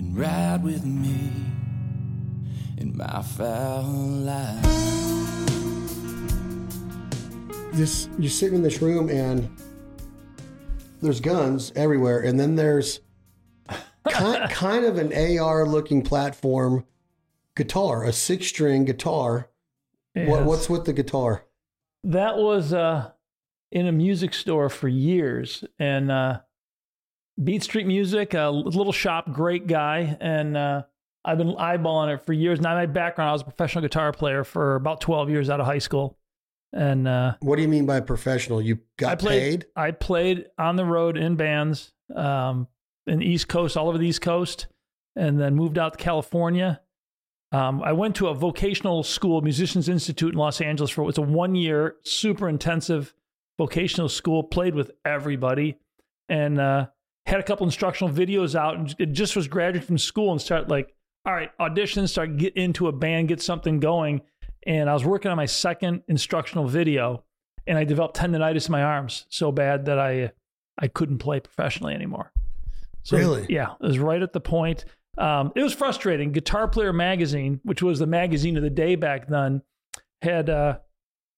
and ride with me in my foul life. You're sitting in this room and there's guns everywhere, and then there's kind of an AR-looking platform guitar, a six-string guitar. Yes. What's with the guitar? That was in a music store for years, and Beat Street Music, a little shop, great guy, and I've been eyeballing it for years. Now, my background, I was a professional guitar player for about 12 years out of high school. And what do you mean by professional? You got paid? I played on the road in bands in the East Coast, all over the East Coast, and then moved out to California. I went to a vocational school, Musicians Institute in Los Angeles, for it was a one-year, super intensive vocational school, played with everybody, and had a couple instructional videos out, and it just was graduated from school and started like, all right, audition, start get into a band, get something going. And I was working on my second instructional video, and I developed tendonitis in my arms so bad that I couldn't play professionally anymore. So, really? Yeah, it was right at the point. It was frustrating. Guitar Player Magazine, which was the magazine of the day back then, had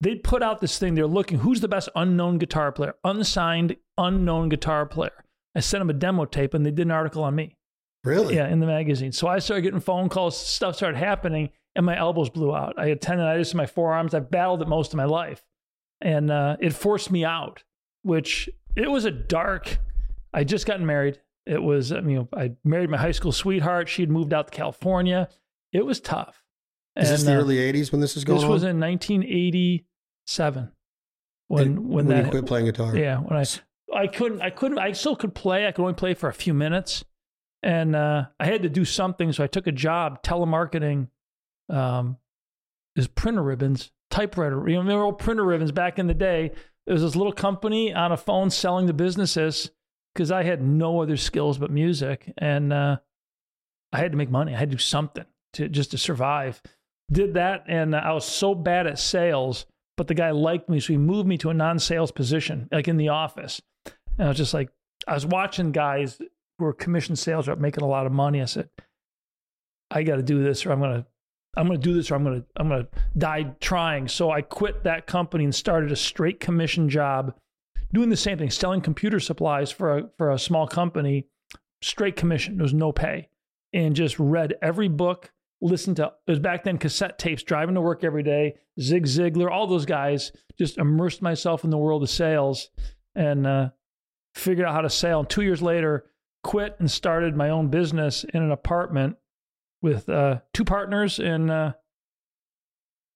they'd put out this thing. They're looking, who's the best unknown guitar player? Unsigned, unknown guitar player. I sent them a demo tape, and they did an article on me. Really? Yeah, in the magazine. So I started getting phone calls. Stuff started happening. And my elbows blew out. I had tendonitis in my forearms. I've battled it most of my life. And it forced me out, which it was a dark. I just gotten married. It was, I mean, I married my high school sweetheart. She had moved out to California. It was tough. Is this the early 80s when this is going on? This was in 1987 when that, you quit playing guitar. Yeah. When I still could play. I could only play for a few minutes. And I had to do something. So I took a job telemarketing. Is printer ribbons, typewriter. You remember old printer ribbons back in the day? There was this little company on a phone selling to businesses because I had no other skills but music, and I had to make money. I had to do something to survive. Did that, and I was so bad at sales, but the guy liked me, so he moved me to a non-sales position, like in the office. And I was just like, I was watching guys who were commission sales rep making a lot of money. I said, I got to do this, or I'm going to die trying. So I quit that company and started a straight commission job doing the same thing, selling computer supplies for a small company, straight commission. There was no pay, and just read every book, listened to, it was back then cassette tapes, driving to work every day, Zig Ziglar, all those guys, just immersed myself in the world of sales and figured out how to sell. And 2 years later, quit and started my own business in an apartment with two partners, and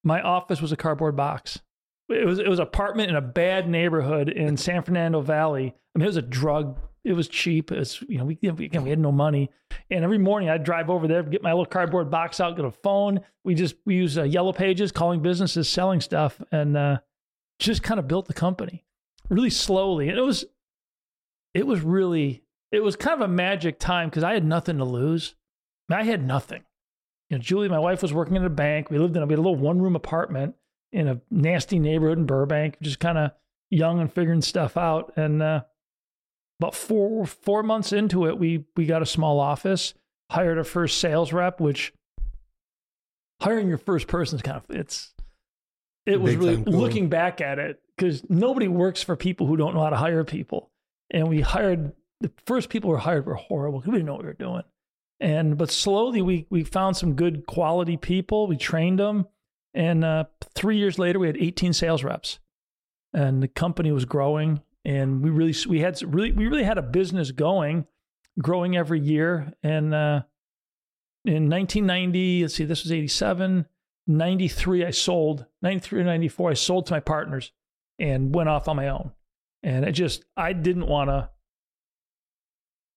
my office was a cardboard box. It was an apartment in a bad neighborhood in San Fernando Valley. I mean, it was a drug. It was cheap. It's, you know, we had no money. And every morning I'd drive over there, get my little cardboard box out, get a phone. We used Yellow Pages, calling businesses, selling stuff, and just kind of built the company really slowly. And it was kind of a magic time because I had nothing to lose. I had nothing. You know, Julie, my wife, was working at a bank. We had a little one-room apartment in a nasty neighborhood in Burbank, just kind of young and figuring stuff out. And about four months into it, we got a small office, hired our first sales rep, which hiring your first person is kind of, it was really looking back at it, because nobody works for people who don't know how to hire people. And we hired, the first people we hired were horrible because we didn't know what we were doing. But slowly we found some good quality people. We trained them, and 3 years later we had 18 sales reps, and the company was growing. And we really had a business growing every year. And in 1990, let's see, this was 87, 93 I sold, 93 and 94 I sold to my partners and went off on my own. And I didn't want to.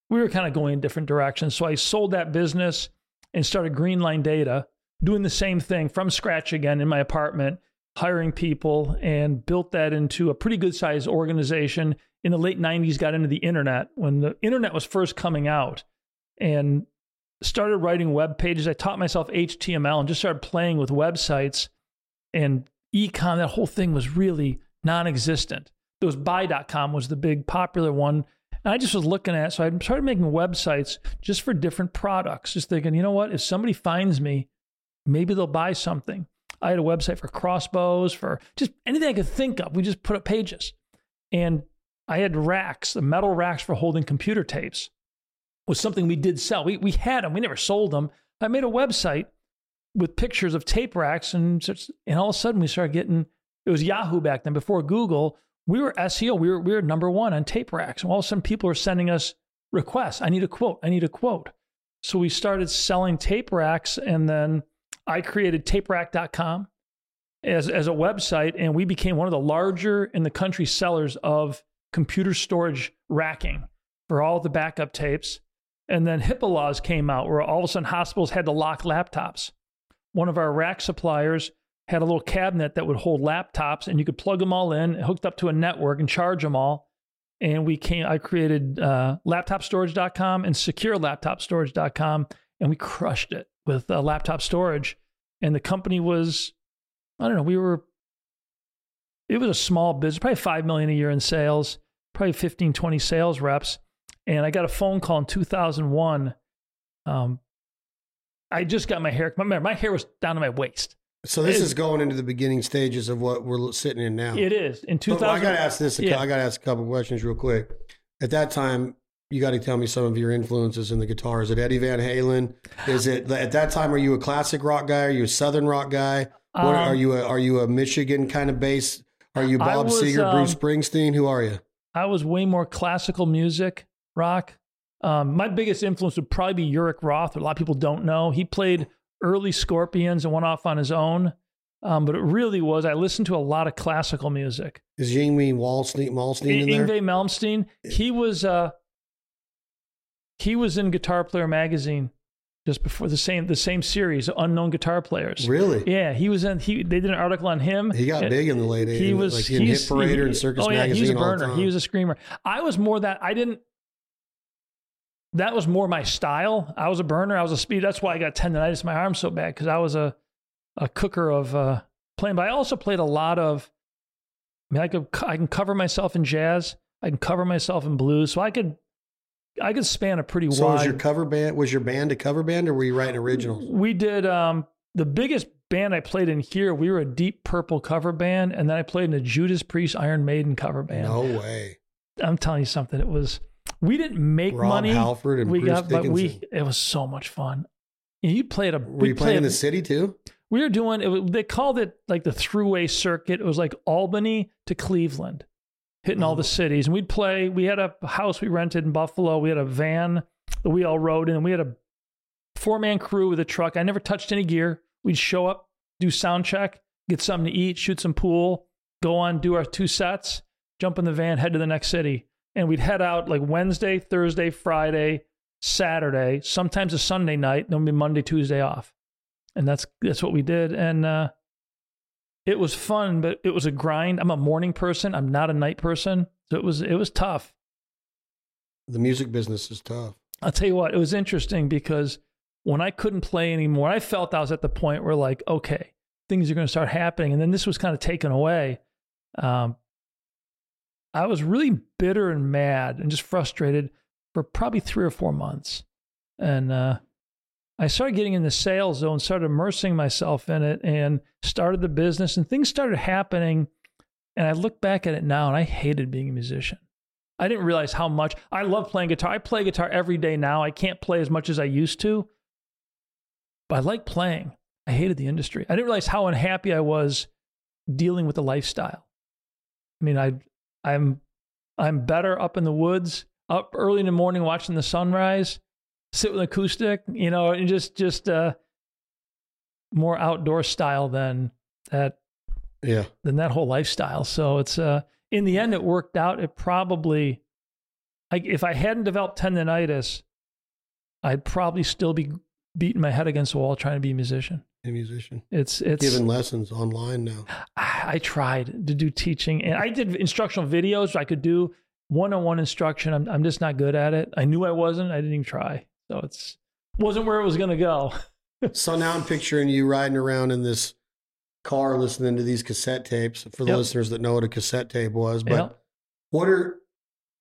We were kind of going in different directions. So I sold that business and started Greenline Data, doing the same thing from scratch again in my apartment, hiring people, and built that into a pretty good-sized organization. In the late 90s, got into the internet, when the internet was first coming out, and started writing web pages. I taught myself HTML and just started playing with websites, and econ, that whole thing was really non-existent. Buy.com was the big popular one. And I just was looking at it. So I started making websites just for different products, just thinking, you know what, if somebody finds me, maybe they'll buy something. I had a website for crossbows, for just anything I could think of. We just put up pages. And I had racks, metal racks for holding computer tapes, was something we did sell. We had them. We never sold them. I made a website with pictures of tape racks, and all of a sudden we started getting, it was Yahoo back then, before Google. We were SEO. We were number one on tape racks. And all of a sudden people were sending us requests. I need a quote. I need a quote. So we started selling tape racks, and then I created TapeRack.com as a website, and we became one of the larger in the country sellers of computer storage racking for all the backup tapes. And then HIPAA laws came out where all of a sudden hospitals had to lock laptops. One of our rack suppliers had a little cabinet that would hold laptops, and you could plug them all in, hooked up to a network, and charge them all. And I created laptopstorage.com and securelaptopstorage.com, and we crushed it with laptop storage. And the company was, I don't know, it was a small business, probably $5 million a year in sales, probably 15, 20 sales reps. And I got a phone call in 2001. I just got my hair, remember, my hair was down to my waist. So this is going into the beginning stages of what we're sitting in now. It is. In 2000. Well, I got to ask this. Yeah. I got to ask a couple of questions real quick. At that time, you got to tell me some of your influences in the guitar. Is it Eddie Van Halen? Is it, at that time, are you a classic rock guy? Are you a Southern rock guy? What, are you a Michigan kind of bass? Are you Bob Seger, Bruce Springsteen? Who are you? I was way more classical music, rock. My biggest influence would probably be Yurik Roth. A lot of people don't know. He played early Scorpions and went off on his own. But it really was, I listened to a lot of classical music. Is Yngwie Malmsteen in there? Yngwie Malmsteen. He was in Guitar Player Magazine just before the same series, Unknown Guitar Players. Really? Yeah, he was in. They did an article on him. He got big in the late 80s. He was like in Hit Parader and Circus Magazine. He was a burner. He was a screamer. I was more that. That was more my style. I was a burner. I was a speed. That's why I got tendonitis in my arm so bad, because I was a cooker of playing. But I also played a lot of. I mean, I can cover myself in jazz. I can cover myself in blues. So I could span a pretty wide. So was your band a cover band, or were you writing originals? We did, the biggest band I played in here, we were a Deep Purple cover band, and then I played in a Judas Priest Iron Maiden cover band. No way. I'm telling you something. It was, we didn't make Rob money. Halford and we Bruce got, Dickinson. But it was so much fun. And you played a, were you playing in the city too? We were doing, they called it like the thruway circuit. It was like Albany to Cleveland. Hitting all the cities. And we'd play, we had a house we rented in Buffalo. We had a van that we all rode in. And we had a 4-man crew with a truck. I never touched any gear. We'd show up, do sound check, get something to eat, shoot some pool, go on, do our 2 sets, jump in the van, head to the next city. And we'd head out like Wednesday, Thursday, Friday, Saturday, sometimes a Sunday night, then it'd be Monday, Tuesday off. And that's what we did. And, it was fun, but it was a grind. I'm a morning person. I'm not a night person. So it was tough. The music business is tough. I'll tell you what, it was interesting because when I couldn't play anymore, I felt I was at the point where like, okay, things are going to start happening. And then this was kind of taken away. I was really bitter and mad and just frustrated for probably 3 or 4 months. And, I started getting in the sales zone, started immersing myself in it, and started the business, and things started happening. And I look back at it now, and I hated being a musician. I didn't realize how much. I love playing guitar. I play guitar every day now. I can't play as much as I used to, but I like playing. I hated the industry. I didn't realize how unhappy I was dealing with the lifestyle. I mean, I'm better up in the woods, up early in the morning watching the sunrise, sit with an acoustic, you know, and just more outdoor style than that. Yeah. Than that whole lifestyle. So it's, in the end, it worked out. It probably, if I hadn't developed tendonitis, I'd probably still be beating my head against the wall trying to be a musician. It's giving lessons online now. I tried to do teaching, and I did instructional videos. I could do one-on-one instruction. I'm just not good at it. I knew I wasn't. I didn't even try. So it wasn't where it was going to go. So now I'm picturing you riding around in this car listening to these cassette tapes. For the listeners that know what a cassette tape was, but what are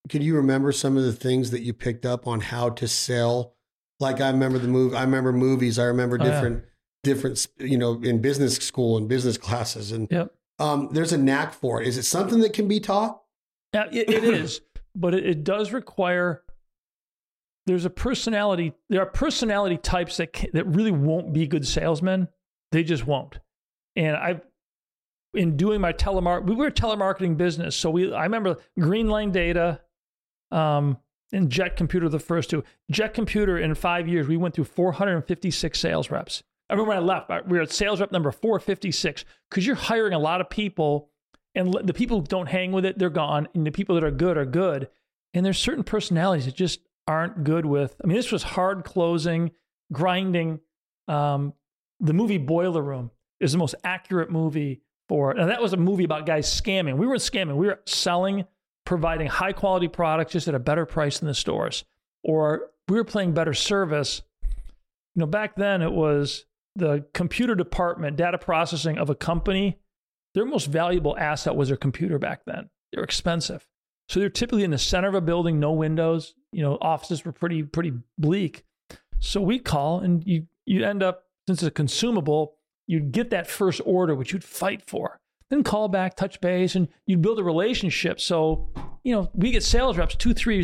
Could you remember some of the things that you picked up on how to sell? Like I remember the movie, I remember movies. I remember different, you know, in business school and business classes. And there's a knack for it. Is it something that can be taught? It is, but it does require, there's a personality. There are personality types that really won't be good salesmen. They just won't. And in doing my we were a telemarketing business. So I remember Greenline Data, and Jet Computer, the first two. Jet Computer, in 5 years, we went through 456 sales reps. I remember when I left, we were at sales rep number 456, because you're hiring a lot of people, and the people who don't hang with it, they're gone. And the people that are good. And there's certain personalities that just aren't good with, I mean, this was hard closing, grinding. The movie Boiler Room is the most accurate movie for it. And that was a movie about guys scamming. We weren't scamming. We were selling, providing high quality products just at a better price than the stores, or we were playing better service. You know, back then it was the computer department, data processing of a company. Their most valuable asset was their computer back then. They're expensive. So they're typically in the center of a building, no windows, you know, offices were pretty bleak. So we call, and you end up, since it's a consumable, you'd get that first order, which you'd fight for. Then call back, touch base, and you'd build a relationship. So, you know, we get sales reps three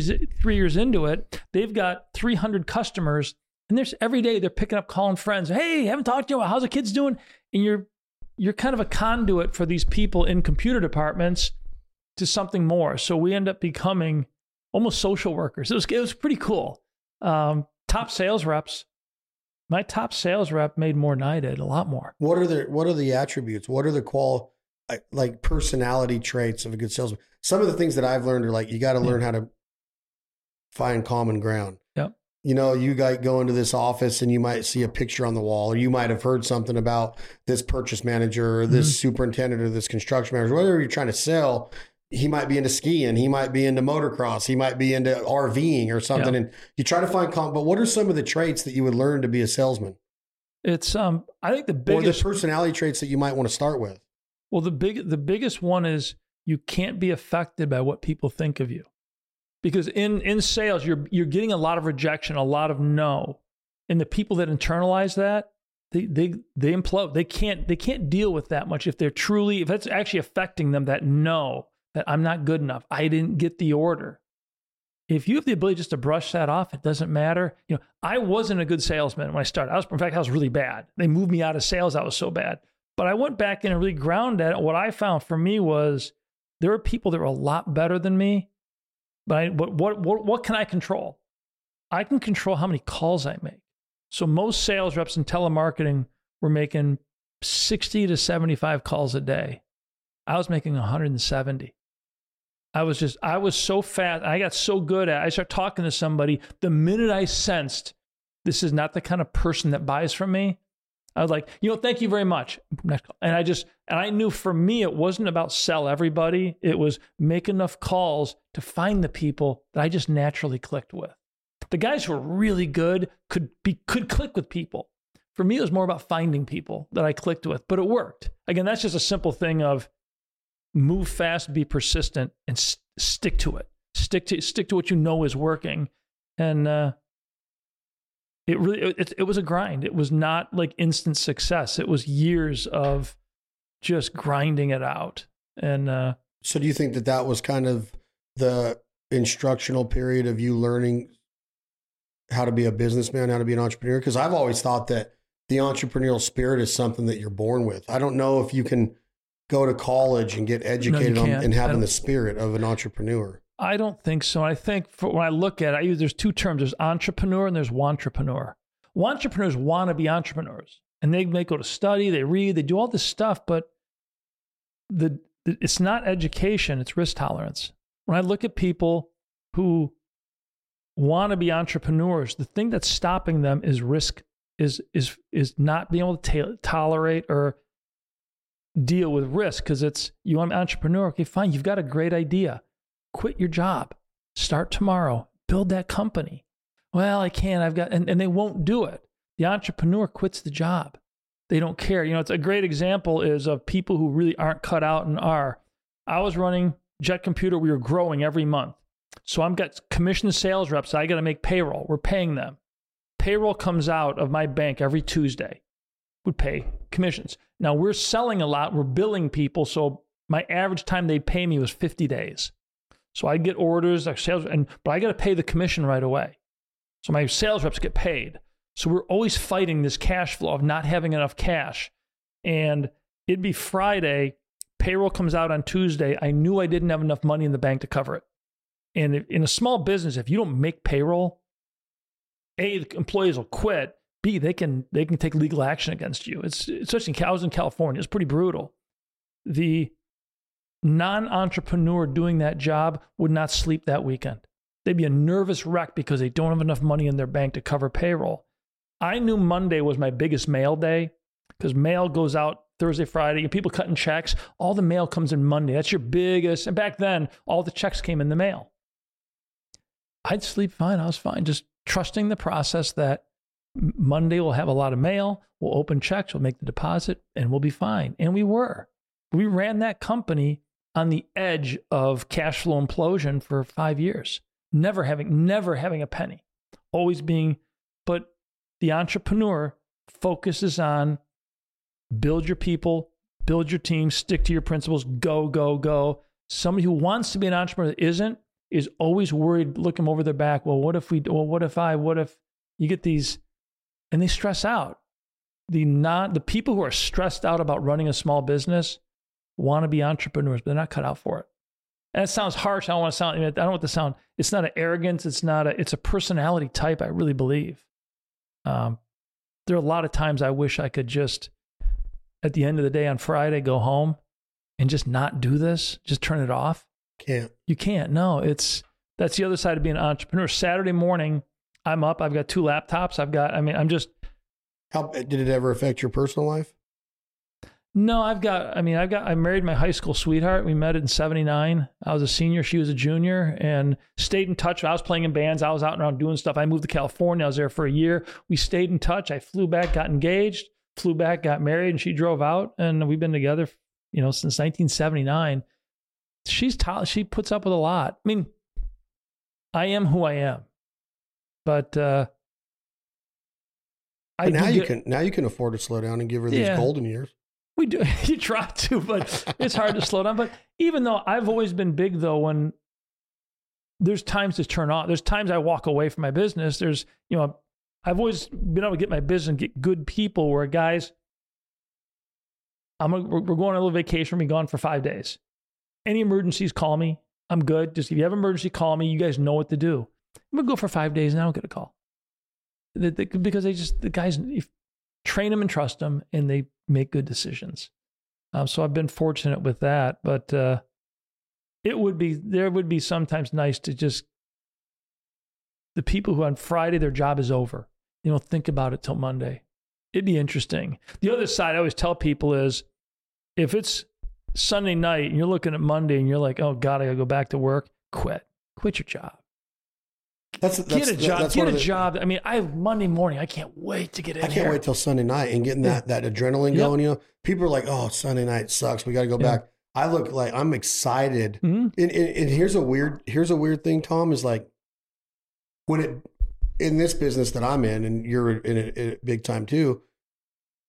years into it. They've got 300 customers, and there's every day they're picking up, calling friends. Hey, haven't talked to you. How's the kids doing? And you're kind of a conduit for these people in computer departments to something more. So we end up becoming almost social workers. It was pretty cool. Top sales reps. My top sales rep made more than I did, a lot more. What are the attributes? What are the like personality traits of a good salesman? Some of the things that I've learned are like, you got to learn how to find common ground. Yep. You know, you guys go into this office and you might see a picture on the wall, or you might have heard something about this purchase manager or this superintendent or this construction manager, whatever you're trying to sell. He might be into skiing. He might be into motocross. He might be into RVing or something. Yep. And you try to find common, but what are some of the traits that you would learn to be a salesman? It's, I think the biggest, or the personality traits that you might want to start with. Well, the biggest one is you can't be affected by what people think of you, because in sales, you're getting a lot of rejection, a lot of no. And the people that internalize that, they implode. They can't deal with that much. If that's actually affecting them, that no, that I'm not good enough, I didn't get the order. If you have the ability just to brush that off, it doesn't matter. You know, I wasn't a good salesman when I started. In fact, I was really bad. They moved me out of sales. I was so bad. But I went back in and really grounded it. What I found for me was there were people that were a lot better than me, but what can I control? I can control how many calls I make. So most sales reps in telemarketing were making 60 to 75 calls a day. I was making 170. I was so fast. I got so good at it. I started talking to somebody. The minute I sensed this is not the kind of person that buys from me, I was like, you know, thank you very much. And I knew for me, it wasn't about sell everybody. It was make enough calls to find the people that I just naturally clicked with. The guys who were really good could click with people. For me, it was more about finding people that I clicked with, but it worked. Again, that's just a simple thing of move fast, be persistent, and stick to it. Stick to what you know is working. And, It was a grind. It was not like instant success. It was years of just grinding it out. And so do you think that was kind of the instructional period of you learning how to be a businessman, how to be an entrepreneur? Because I've always thought that the entrepreneurial spirit is something that you're born with. I don't know if you can go to college and get educated on having the spirit of an entrepreneur. I don't think so. I think when I look at it, there's two terms. There's entrepreneur and there's wantrepreneur. Wantrepreneurs want to be entrepreneurs, and they go to study, they read, they do all this stuff, but it's not education, it's risk tolerance. When I look at people who want to be entrepreneurs, the thing that's stopping them is risk, is not being able to tolerate or deal with risk, because you want to be an entrepreneur. Okay, fine, you've got a great idea. Quit your job, start tomorrow, build that company. Well, I can't, and they won't do it. The entrepreneur quits the job. They don't care. You know, it's a great example is of people who really aren't cut out and are. I was running Jet Computer. We were growing every month. So I've got commissioned sales reps. I got to make payroll. We're paying them. Payroll comes out of my bank every Tuesday. We pay commissions. Now we're selling a lot. We're billing people. So my average time they pay me was 50 days. So I get orders, sales, but I got to pay the commission right away. So my sales reps get paid. So we're always fighting this cash flow of not having enough cash. And it'd be Friday, payroll comes out on Tuesday. I knew I didn't have enough money in the bank to cover it. And in a small business, if you don't make payroll, A, the employees will quit. B, they can take legal action against you. I was in California. It's pretty brutal. The non-entrepreneur doing that job would not sleep that weekend. They'd be a nervous wreck because they don't have enough money in their bank to cover payroll. I knew Monday was my biggest mail day because mail goes out Thursday, Friday, and people cutting checks. All the mail comes in Monday. That's your biggest. And back then, all the checks came in the mail. I'd sleep fine. I was fine. Just trusting the process that Monday we'll have a lot of mail. We'll open checks. We'll make the deposit and we'll be fine. And we were. We ran that company on the edge of cash flow implosion for 5 years, never having a penny, always being, but the entrepreneur focuses on build your people, build your team, stick to your principles, go, go, go. Somebody who wants to be an entrepreneur that isn't is always worried, looking over their back. Well, what if you get these, and they stress out. The people who are stressed out about running a small business want to be entrepreneurs, but they're not cut out for it. And it sounds harsh. It's not an arrogance. It's a personality type. I really believe. There are a lot of times I wish I could just, at the end of the day on Friday, go home and just not do this. Just turn it off. You can't. No, that's the other side of being an entrepreneur. Saturday morning, I'm up. I've got two laptops. How did it ever affect your personal life? No, I married my high school sweetheart. We met in 1979. I was a senior. She was a junior and stayed in touch. I was playing in bands. I was out and around doing stuff. I moved to California. I was there for a year. We stayed in touch. I flew back, got engaged, flew back, got married, and she drove out. And we've been together, since 1979. She puts up with a lot. I mean, I am who I am, but, now you can afford to slow down and give her these golden years. We do. You try to, but it's hard to slow down. But even though I've always been big, though, when there's times to turn off, there's times I walk away from my business. There's, I've always been able to get my business and get good people where guys, we're going on a little vacation. We're gone for 5 days. Any emergencies, call me. I'm good. Just if you have an emergency, call me. You guys know what to do. I'm going to go for 5 days and I don't get a call. Because train them and trust them and they make good decisions. So I've been fortunate with that, but there would be sometimes nice to just, the people who on Friday, their job is over. You don't think about it till Monday. It'd be interesting. The other side I always tell people is if it's Sunday night and you're looking at Monday and you're like, oh God, I gotta go back to work. Quit your job. Get a job. I mean, I have Monday morning. I can't wait to get in. I can't wait till Sunday night and getting that adrenaline going. People are like, "Oh, Sunday night sucks. We got to go back." I look like I'm excited. Mm-hmm. And here's a weird thing, Tom, is like when in this business that I'm in, and you're in it big time too.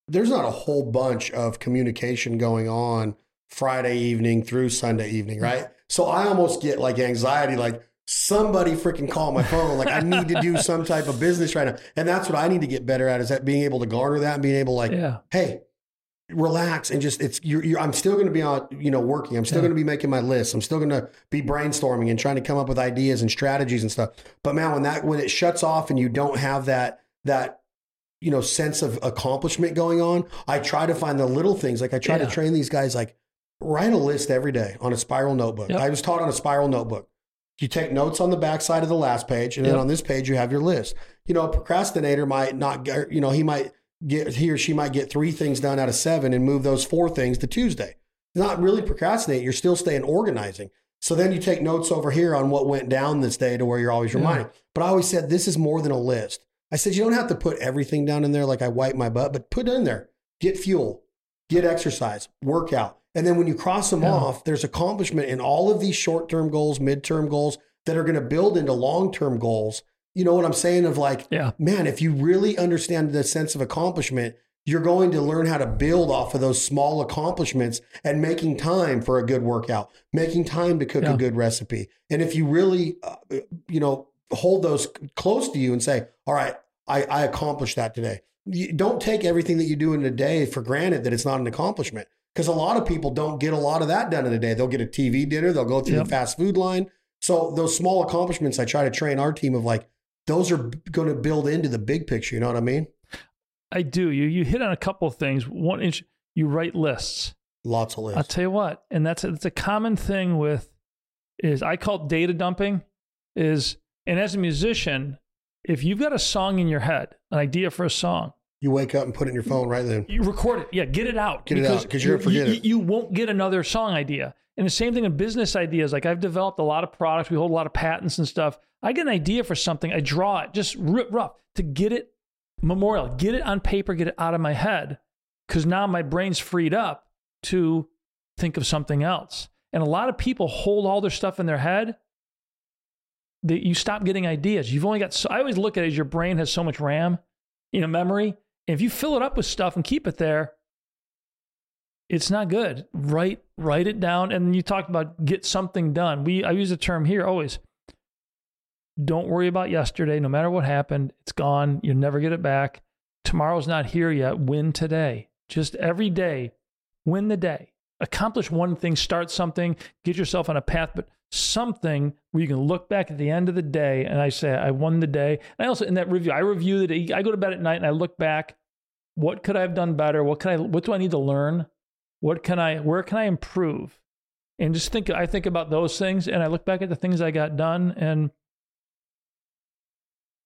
There's not a whole bunch of communication going on Friday evening through Sunday evening, right? So I almost get like anxiety, like. Somebody freaking call my phone. Like I need to do some type of business right now. And that's what I need to get better at is that being able to garner that and being able like, hey, relax. And just, I'm still going to be on, working. I'm still going to be making my list. I'm still going to be brainstorming and trying to come up with ideas and strategies and stuff. But man, when it shuts off and you don't have that sense of accomplishment going on, I try to find the little things. Like I try to train these guys, like write a list every day on a spiral notebook. Yep. I was taught on a spiral notebook. You take notes on the backside of the last page, and then on this page, you have your list. A procrastinator might not, he or she might get 3 things done out of 7 and move those 4 things to Tuesday. Not really procrastinate. You're still staying organizing. So then you take notes over here on what went down this day to where you're always reminded. But I always said, this is more than a list. I said, you don't have to put everything down in there like I wipe my butt, but put it in there. Get fuel, get exercise, workout. And then when you cross them off, there's accomplishment in all of these short-term goals, midterm goals, that are going to build into long-term goals. You know what I'm saying? Of like, yeah, man, if you really understand the sense of accomplishment, you're going to learn how to build off of those small accomplishments and making time for a good workout, making time to cook a good recipe. And if you really, you know, hold those close to you and say, all right, I accomplished that today. You don't take everything that you do in a day for granted that it's not an accomplishment, because a lot of people don't get a lot of that done in a day. They'll get a TV dinner. They'll go through the fast food line. So those small accomplishments, I try to train our team of like, those are going to build into the big picture. You know what I mean? I do. You hit on a couple of things. One, you write lists. Lots of lists. I'll tell you what, and that's a common thing with, is I call data dumping, is, and as a musician, if you've got a song in your head, an idea for a song, you wake up and put it in your phone right then. You record it. Yeah, get it out. Get it out, because you're going to forget it. You won't get another song idea. And the same thing with business ideas. Like, I've developed a lot of products. We hold a lot of patents and stuff. I get an idea for something. I draw it, just rip rough, to get it memorial, get it on paper, get it out of my head, because now my brain's freed up to think of something else. And a lot of people hold all their stuff in their head. You stop getting ideas. You've only got, so, I always look at it as your brain has so much RAM, you know, memory. And if you fill it up with stuff and keep it there, it's not good. Write it down. And you talked about get something done. I use the term here always. Don't worry about yesterday. No matter what happened, it's gone. You'll never get it back. Tomorrow's not here yet. Win today. Just every day, win the day. Accomplish one thing, start something, get yourself on a path, but something where you can look back at the end of the day and I say, I won the day. And I also, in that review, I review the day. I go to bed at night and I look back. What could I have done better? What do I need to learn? Where can I improve? And just I think about those things, and I look back at the things I got done, and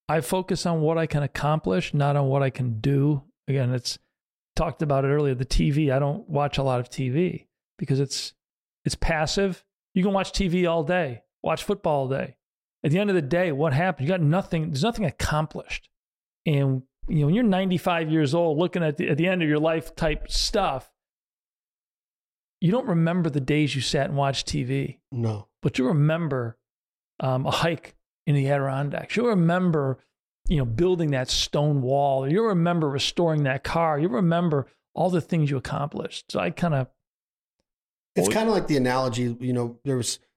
I focus on what I can accomplish, not on what I can do. Again, it's talked about it earlier, the TV. I don't watch a lot of TV because it's passive. You can watch TV all day, watch football all day. At the end of the day, what happened? You got nothing. There's nothing accomplished. And you know, when you're 95 years old, looking at the end of your life type stuff, you don't remember the days you sat and watched TV. No. But you remember a hike in the Adirondacks. You'll remember, you know, building that stone wall. You'll remember restoring that car. You'll remember all the things you accomplished. So it's kind of like the analogy, you know,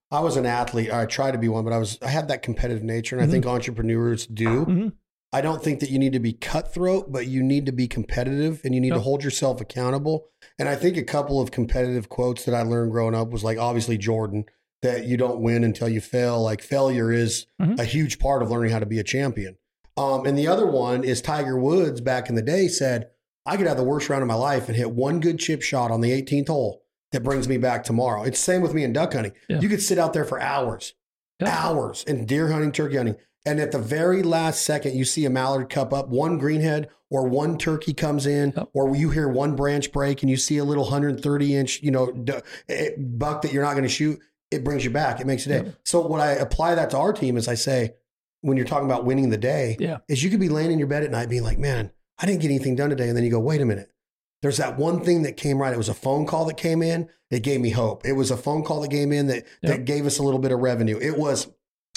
I was an athlete, or I tried to be one, but I had that competitive nature. And I think entrepreneurs do. Mm-hmm. I don't think that you need to be cutthroat, but you need to be competitive and you need to hold yourself accountable. And I think a couple of competitive quotes that I learned growing up was like, obviously Jordan, that you don't win until you fail. Like, failure is a huge part of learning how to be a champion. And the other one is Tiger Woods back in the day said, I could have the worst round of my life and hit one good chip shot on the 18th hole that brings me back tomorrow. It's the same with me in duck hunting. Yeah. You could sit out there for hours and deer hunting, turkey hunting. And at the very last second, you see a mallard cup up, one greenhead or one turkey comes in, or you hear one branch break and you see a little 130-inch, you know, buck that you're not going to shoot. It brings you back. It makes a day. Yep. So when I apply that to our team is I say, when you're talking about winning the day, is you could be laying in your bed at night being like, man, I didn't get anything done today. And then you go, wait a minute. There's that one thing that came right. It was a phone call that came in. It gave me hope. It was a phone call that came in that gave us a little bit of revenue. It was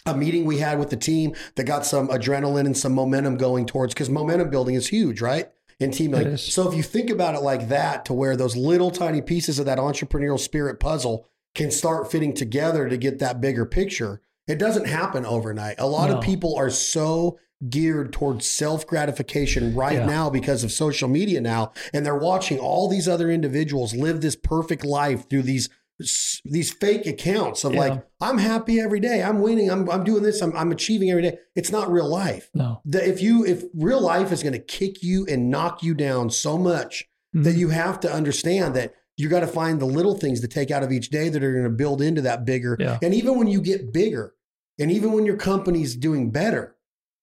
a meeting we had with the team that got some adrenaline and some momentum going towards, because momentum building is huge, right? In team building. So if you think about it like that, to where those little tiny pieces of that entrepreneurial spirit puzzle can start fitting together to get that bigger picture. It doesn't happen overnight. A lot of people are so geared towards self-gratification right now because of social media now. And they're watching all these other individuals live this perfect life through these fake accounts of like, I'm happy every day. I'm winning. I'm doing this. I'm achieving every day. It's not real life. No. If real life is going to kick you and knock you down so much that you have to understand that you got to find the little things to take out of each day that are going to build into that bigger. Yeah. And even when you get bigger, and even when your company's doing better,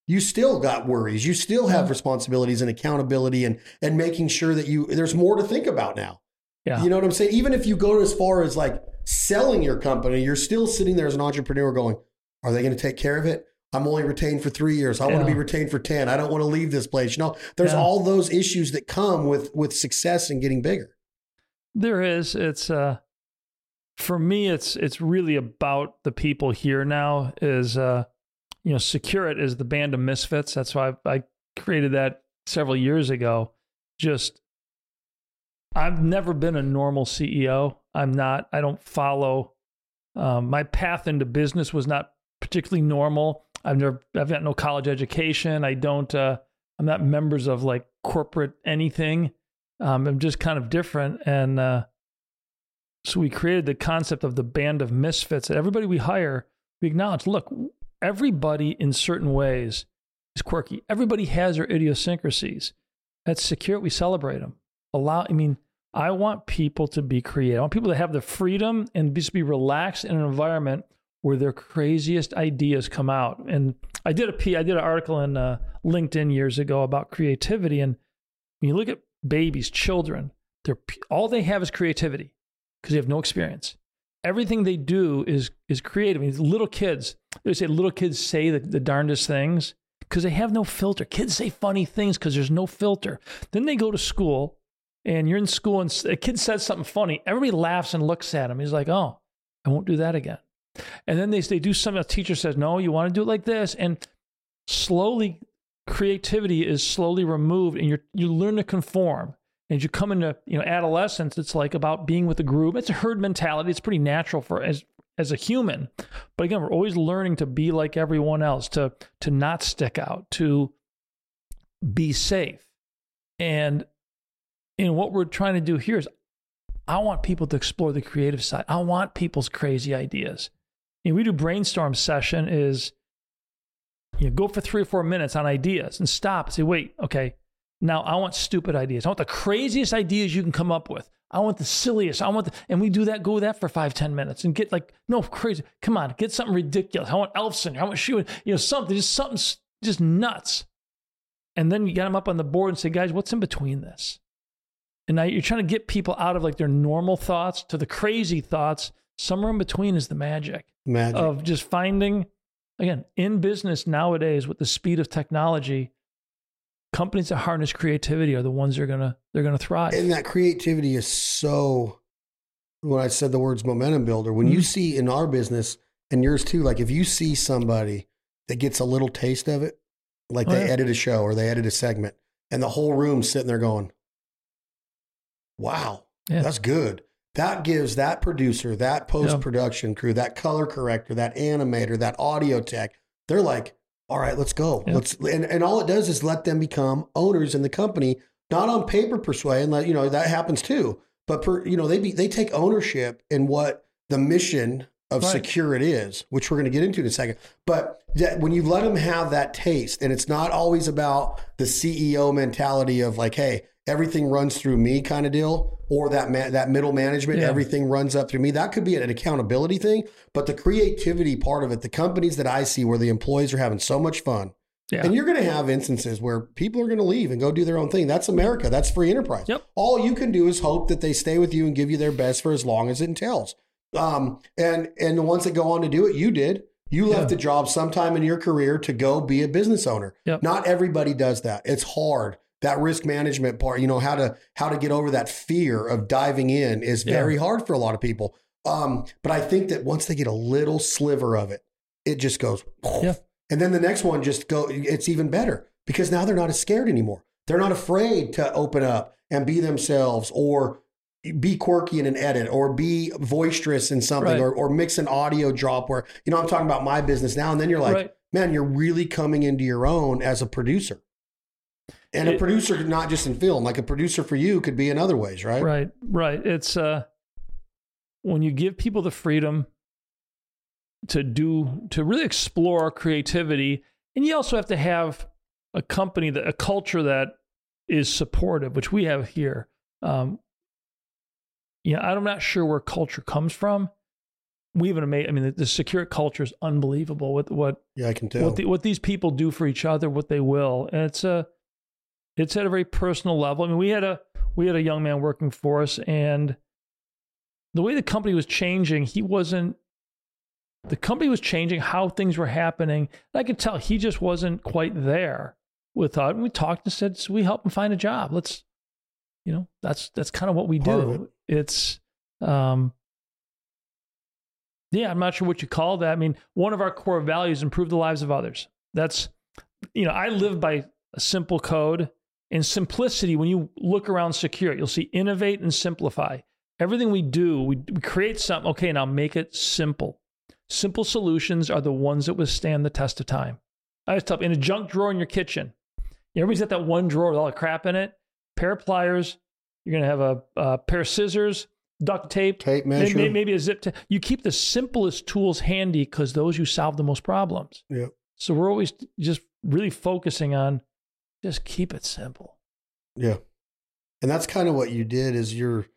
you still got worries. You still have responsibilities and accountability and making sure that there's more to think about now. Yeah. You know what I'm saying? Even if you go as far as like selling your company, you're still sitting there as an entrepreneur going, are they going to take care of it? I'm only retained for 3 years. I want to be retained for 10. I don't want to leave this place. You know, there's all those issues that come with success and getting bigger. There is. It's for me, it's really about the people here now is, Secure It is the band of misfits. That's why I created that several years ago. Just, I've never been a normal CEO. I don't follow. My path into business was not particularly normal. I've got no college education. I'm not members of like corporate anything. I'm just kind of different. And so we created the concept of the band of misfits. Everybody we hire, we acknowledge, look, everybody in certain ways is quirky. Everybody has their idiosyncrasies. At Secure It, we celebrate them. I want people to be creative. I want people to have the freedom and just be relaxed in an environment where their craziest ideas come out. And I did an article in LinkedIn years ago about creativity. And when you look at babies, children, all they have is creativity because they have no experience. Everything they do is creative. I mean, little kids say the darndest things because they have no filter. Kids say funny things because there's no filter. Then they go to school, and you're in school, and a kid says something funny. Everybody laughs and looks at him. He's like, oh, I won't do that again. And then they do something. A teacher says, no, you want to do it like this. And slowly, creativity is slowly removed, and you learn to conform. And as you come into adolescence, it's like about being with a group. It's a herd mentality. It's pretty natural for as a human. But again, we're always learning to be like everyone else, to not stick out, to be safe. And what we're trying to do here is I want people to explore the creative side. I want people's crazy ideas. And we do brainstorm session is go for 3 or 4 minutes on ideas and stop and say, wait, okay, now I want stupid ideas. I want the craziest ideas you can come up with. I want the silliest. And we do that, go with that for 5-10 minutes and get like, no, crazy. Come on, get something ridiculous. I want Elfson. I want Shewan, something just nuts. And then you get them up on the board and say, guys, what's in between this? And now you're trying to get people out of like their normal thoughts to the crazy thoughts. Somewhere in between is the magic of just finding, again, in business nowadays with the speed of technology, companies that harness creativity are the ones that are going to thrive. And that creativity is so, when I said the words momentum builder, when you see in our business and yours too, like if you see somebody that gets a little taste of it, like they edit a show or they edit a segment and the whole room's sitting there going, wow, yeah, that's good. That gives that producer, that post-production crew, that color corrector, that animator, that audio tech, they're like, all right, let's go. Yeah. And all it does is let them become owners in the company, not on paper per se, and that happens too. But they take ownership in what the mission of Secure It is, which we're going to get into in a second. But when you let them have that taste, and it's not always about the CEO mentality of like, hey, everything runs through me kind of deal, or that middle management, everything runs up through me. That could be an accountability thing, but the creativity part of it, the companies that I see where the employees are having so much fun, and you're going to have instances where people are going to leave and go do their own thing. That's America. That's free enterprise. Yep. All you can do is hope that they stay with you and give you their best for as long as it entails. And the ones that go on to do it, you did. You left a job sometime in your career to go be a business owner. Yep. Not everybody does that. It's hard. That risk management part, how to get over that fear of diving in is very hard for a lot of people. But I think that once they get a little sliver of it, it just goes. Yeah. And then the next one it's even better because now they're not as scared anymore. They're not afraid to open up and be themselves or be quirky in an edit or be boisterous in something or mix an audio drop where, I'm talking about my business now. And then you're like, man, you're really coming into your own as a producer. And a producer, not just in film, like a producer for you could be in other ways, right? Right. It's when you give people the freedom to really explore creativity, and you also have to have a company, a culture that is supportive, which we have here. I'm not sure where culture comes from. We have the Secure culture is unbelievable with what I can tell what these people do for each other, what they will, and it's a. It's at a very personal level. I mean, we had a young man working for us, and the way the company was changing, the company was changing how things were happening. And I could tell he just wasn't quite there with us. And we talked and said, so we help him find a job. Let's, that's kind of what we do. It's, Yeah, I'm not sure what you call that. I mean, one of our core values, improve the lives of others. That's, you know, I live by a simple code and simplicity. When you look around Secure It, you'll see innovate and simplify. Everything we do, we create something. Okay, now make it simple. Simple solutions are the ones that withstand the test of time. I was in a junk drawer in your kitchen. Everybody's got that one drawer with all the crap in it. Pair of pliers. You're going to have a pair of scissors, duct tape, measure. Maybe a zip tape. You keep the simplest tools handy because those you solve the most problems. Yep. So we're always just really focusing on just keep it simple. Yeah. And that's kind of what you did is your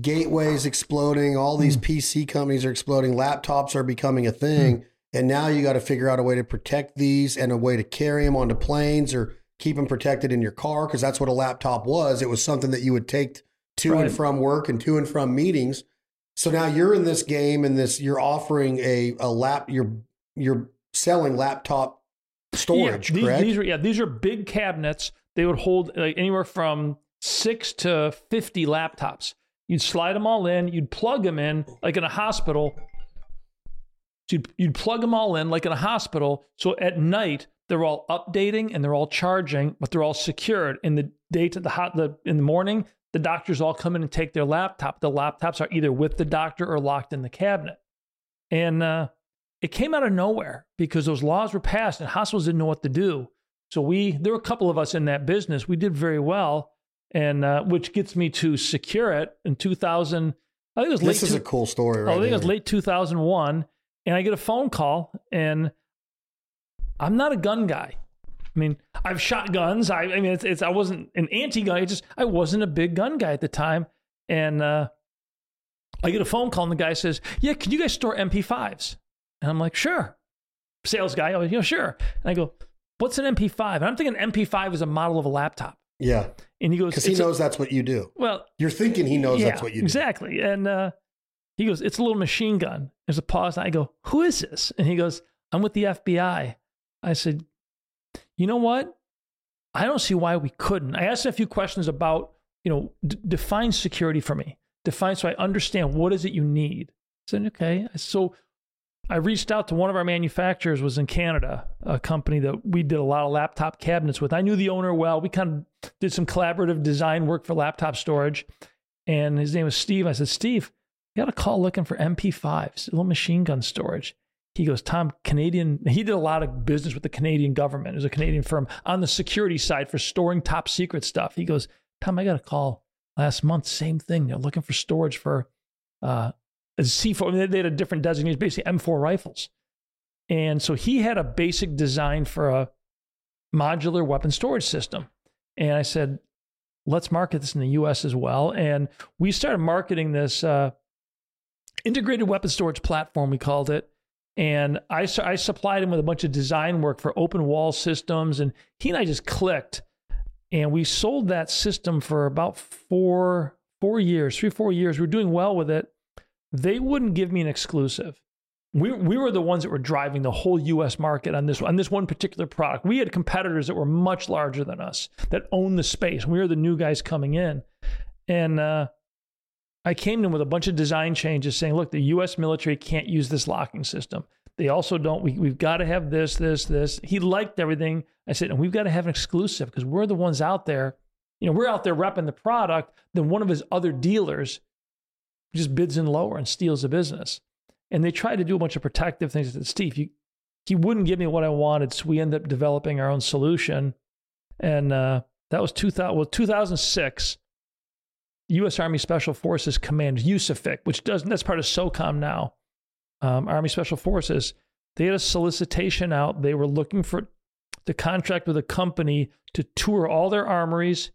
gateways exploding. All these PC companies are exploding. Laptops are becoming a thing. And now you got to figure out a way to protect these and a way to carry them onto planes or keep them protected in your car, because that's what a laptop was. It was something that you would take to and from work and to and from meetings. So now you're in this game and this, you're offering you're selling laptop storage, correct? These are big cabinets. They would hold anywhere from 6 to 50 laptops. You'd slide them all in. You'd plug them in like in a hospital. You'd plug them all in like in a hospital. So at night, they're all updating and they're all charging, but they're all secured. In the daytime, in the morning, the doctors all come in and take their laptop. The laptops are either with the doctor or locked in the cabinet. And it came out of nowhere because those laws were passed and hospitals didn't know what to do. So there were a couple of us in that business. We did very well, and which gets me to Secure It in 2000. I think it was late. This is a cool story, right? I think it was late 2001, and I get a phone call, and I'm not a gun guy. I mean, I've shot guns. I wasn't an anti-gun. I wasn't a big gun guy at the time. And I get a phone call and the guy says, yeah, can you guys store MP5s? And I'm like, sure. Sales guy, sure. And I go, what's an MP5? And I'm thinking MP5 is a model of a laptop. Yeah. And he goes, because he knows that's what you do. Well, you're thinking he knows that's what you do. Exactly. And he goes, it's a little machine gun. There's a pause. And I go, who is this? And he goes, I'm with the FBI. I said, you know what? I don't see why we couldn't. I asked him a few questions about, define security for me. Define so I understand what is it you need. I said, okay. So I reached out to one of our manufacturers, was in Canada, a company that we did a lot of laptop cabinets with. I knew the owner well. We kind of did some collaborative design work for laptop storage. And his name was Steve. I said, Steve, you got a call looking for MP5s, a little machine gun storage. He goes, Tom, he did a lot of business with the Canadian government. It was a Canadian firm on the security side for storing top secret stuff. He goes, Tom, I got a call last month, same thing. They're looking for storage for a C4. I mean, they had a different designation, basically M4 rifles. And so he had a basic design for a modular weapon storage system. And I said, let's market this in the U.S. as well. And we started marketing this integrated weapon storage platform, we called it. And I supplied him with a bunch of design work for open wall systems. And he and I just clicked. And we sold that system for about 4 years. We were doing well with it. They wouldn't give me an exclusive. We were the ones that were driving the whole U.S. market on this one particular product. We had competitors that were much larger than us that owned the space. We were the new guys coming in. And I came to them with a bunch of design changes saying, look, the U.S. military can't use this locking system. They also don't. We've got to have this. He liked everything. I said, and we've got to have an exclusive because we're the ones out there. We're out there repping the product. Then one of his other dealers just bids in lower and steals the business. And they tried to do a bunch of protective things. I said, Steve, he wouldn't give me what I wanted. So we ended up developing our own solution. And that was 2006. U.S. Army Special Forces Command, USAFIC, that's part of SOCOM now, Army Special Forces, they had a solicitation out. They were looking for the contract with a company to tour all their armories,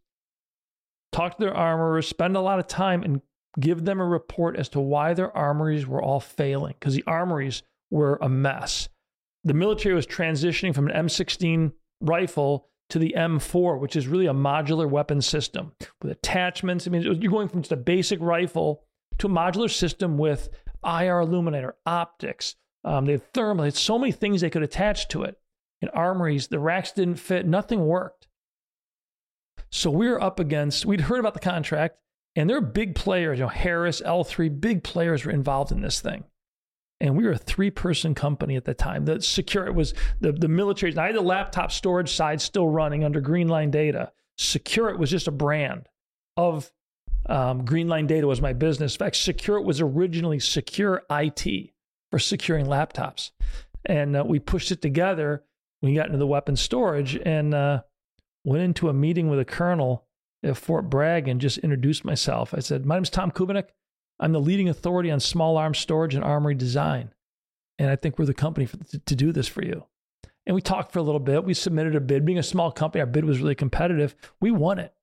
talk to their armorers, spend a lot of time, and give them a report as to why their armories were all failing, because the armories were a mess. The military was transitioning from an M16 rifle to the M4, which is really a modular weapon system with attachments. I mean, you're going from just a basic rifle to a modular system with IR illuminator, optics, they had thermal, they had so many things they could attach to it. In armories, the racks didn't fit, nothing worked. So we'd heard about the contract And they're big players, you know, Harris, L3, big players were involved in this thing. And we were a three-person company at the time. The Secure It was the military. And I had the laptop storage side still running under Greenline Data. Secure It was just a brand of Greenline Data was my business. In fact, Secure It was originally Secure IT for securing laptops. And we pushed it together when we got into the weapons storage and went into a meeting with a colonel at Fort Bragg and just introduced myself. I said, "My name's Tom Kubiniec. I'm the leading authority on small arms storage and armory design. And I think we're the company to do this for you." And we talked for a little bit. We submitted a bid. Being a small company, our bid was really competitive. We won it.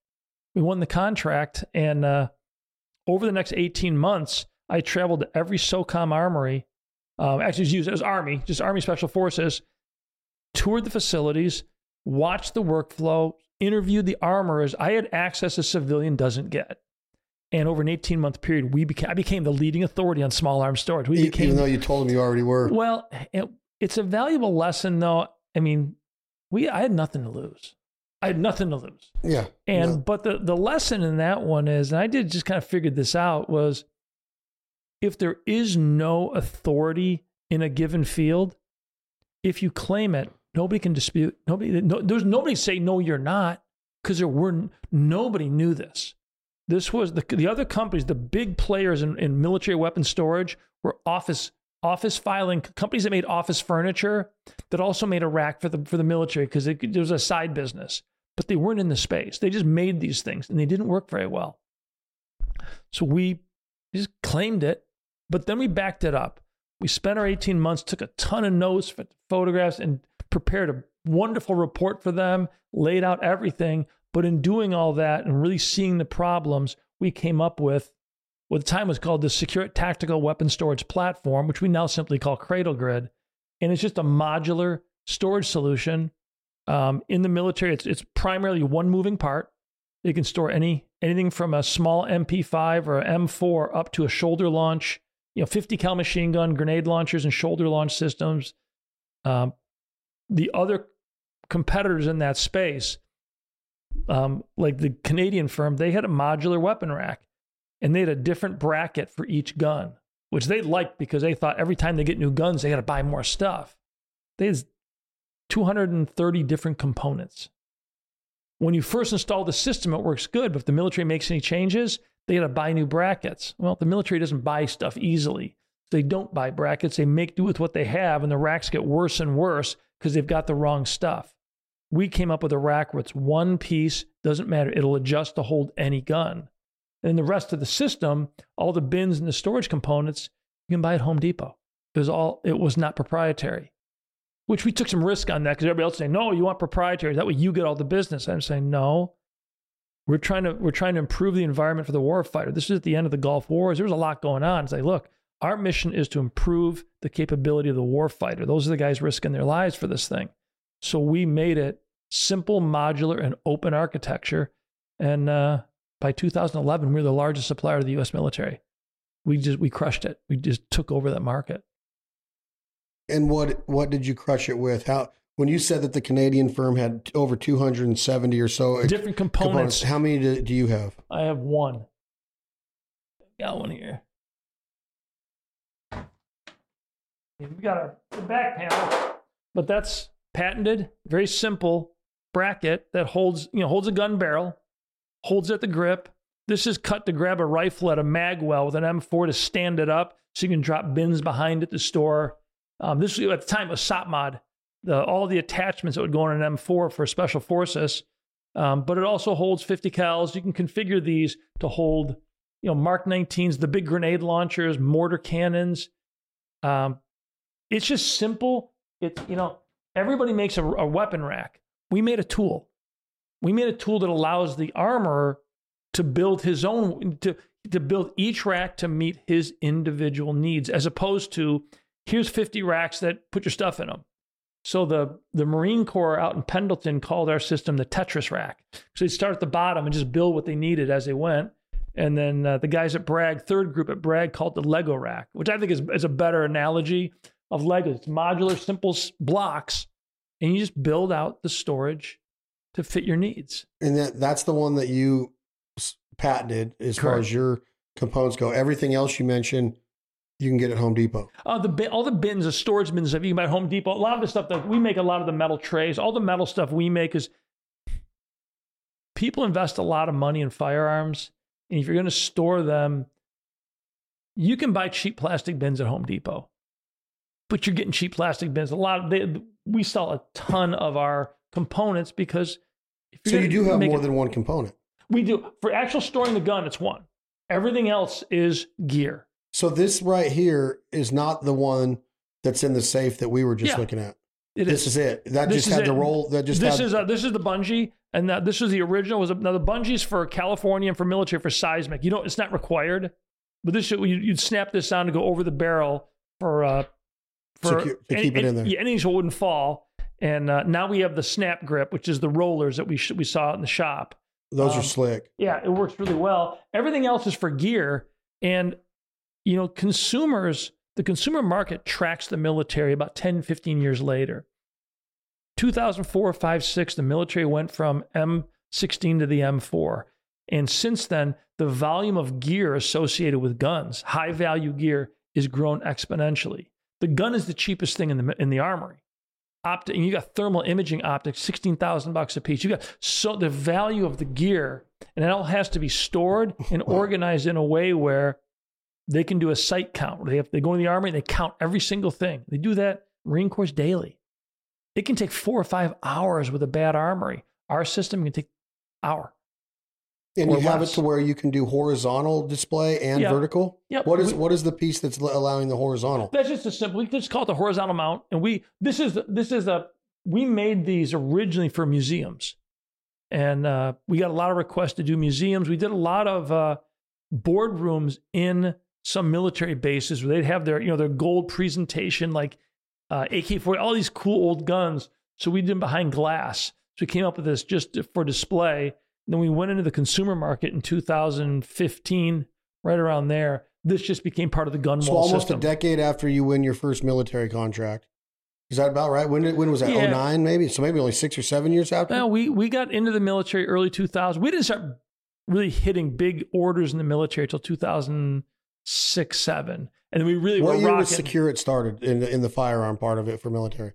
We won the contract. And over the next 18 months, I traveled to every SOCOM armory. Actually, it was Army, just Army Special Forces. Toured the facilities, watched the workflow, interviewed the armorers. I had access a civilian doesn't get. And over an 18-month period, I became the leading authority on small arms storage. Even though you told them you already were. Well, it's a valuable lesson, though. I mean, I had nothing to lose. Yeah. But the lesson in that one is, and I did just kind of figured this out, was if there is no authority in a given field, if you claim it, nobody can dispute. There's nobody say, "No, you're not," because nobody knew this. This was the other companies, the big players in military weapons storage were office filing companies that made office furniture that also made a rack for the military because it was a side business, but they weren't in the space. They just made these things and they didn't work very well. So we just claimed it, but then we backed it up. We spent our 18 months, took a ton of notes, photographs, and prepared a wonderful report for them, laid out everything. But in doing all that and really seeing the problems, we came up with what at the time was called the Secure Tactical Weapon Storage Platform, which we now simply call Cradle Grid. And it's just a modular storage solution. In the military, it's primarily one moving part. You can store anything from a small MP5 or M4 up to a shoulder launch, 50 cal machine gun, grenade launchers, and shoulder launch systems. The other competitors in that space, like the Canadian firm, they had a modular weapon rack and they had a different bracket for each gun, which they liked because they thought every time they get new guns, they got to buy more stuff. There's 230 different components. When you first install the system, it works good, but if the military makes any changes, they got to buy new brackets. Well, the military doesn't buy stuff easily. They don't buy brackets. They make do with what they have, and the racks get worse and worse because they've got the wrong stuff. We came up with a rack where it's one piece, doesn't matter. It'll adjust to hold any gun. And the rest of the system, all the bins and the storage components, you can buy at Home Depot. It was not proprietary, which we took some risk on that because everybody else saying, "No, you want proprietary. That way you get all the business." I'm saying, "No, we're trying to improve the environment for the warfighter." This is at the end of the Gulf Wars. There was a lot going on. It's like, look, our mission is to improve the capability of the warfighter. Those are the guys risking their lives for this thing. So we made it simple, modular, and open architecture. And by 2011, we were the largest supplier to the U.S. military. We crushed it. We just took over that market. And what did you crush it with? How, when you said that the Canadian firm had over 270 or so different components, how many do you have? I have one. Got one here. We got a back panel, but that's patented, very simple bracket that holds a gun barrel, holds at the grip. This is cut to grab a rifle at a mag well with an M4 to stand it up so you can drop bins behind it to store. This at the time was SOPMOD, all the attachments that would go on an M4 for special forces. But it also holds 50 cals. You can configure these to hold, Mark 19s, the big grenade launchers, mortar cannons. It's just simple. Everybody makes a weapon rack. We made a tool. We made a tool that allows the armorer to build his own, to build each rack to meet his individual needs, as opposed to, here's 50 racks that put your stuff in them. So the Marine Corps out in Pendleton called our system the Tetris rack. So they'd start at the bottom and just build what they needed as they went. And then the guys at Bragg, third group at Bragg, called the Lego rack, which I think is a better analogy of Legos. It's modular, simple blocks, and you just build out the storage to fit your needs. And that's the one that you patented as far as your components go. Everything else you mentioned, you can get at Home Depot. All the bins, the storage bins that you can buy at Home Depot. A lot of the stuff that we make, a lot of the metal trays, all the metal stuff we make is people invest a lot of money in firearms. And if you're going to store them, you can buy cheap plastic bins at Home Depot, but you're getting cheap plastic bins. A lot of we sell a ton of our components because if you're you do have more than one component. We do. For actual storing the gun, it's one. Everything else is gear. So this right here is not the one that's in the safe that we were just looking at. This is it. This is the bungee, and this is the original. Now the bungees for California and for military for seismic. You know, it's not required, but this you'd snap this on to go over the barrel to keep it in there. Yeah, anything so it wouldn't fall. And now we have the snap grip, which is the rollers that we saw in the shop. Those are slick. Yeah, it works really well. Everything else is for gear, and you know, the consumer market tracks the military about 10, 15 years later. 2004, 5, 6, the military went from M16 to the M4. And since then, the volume of gear associated with guns, high value gear, is grown exponentially. The gun is the cheapest thing in the armory. And you got thermal imaging optics, $16,000 a piece. You got the value of the gear, and it all has to be stored and organized in a way where they can do a site count. They go in the armory and they count every single thing. They do that Marine Corps daily. It can take 4 or 5 hours with a bad armory. Our system can take an hour. And you have it to where you can do horizontal display and vertical? Yep. What is the piece that's allowing the horizontal? That's just we just call it the horizontal mount. And we made these originally for museums. And we got a lot of requests to do museums. We did a lot of boardrooms in some military bases where they'd have their gold presentation, like AK-40, all these cool old guns. So we did them behind glass. So we came up with this just for display. Then we went into the consumer market in 2015, right around there. This just became part of the gun wall system. So almost a decade after you win your first military contract. Is that about right? When was that? Yeah. 2009 maybe? So maybe only 6 or 7 years after? No, we got into the military early 2000s. We didn't start really hitting big orders in the military until 2006, 2007. And we really were rocking. What year was Secure It started in the firearm part of it for military?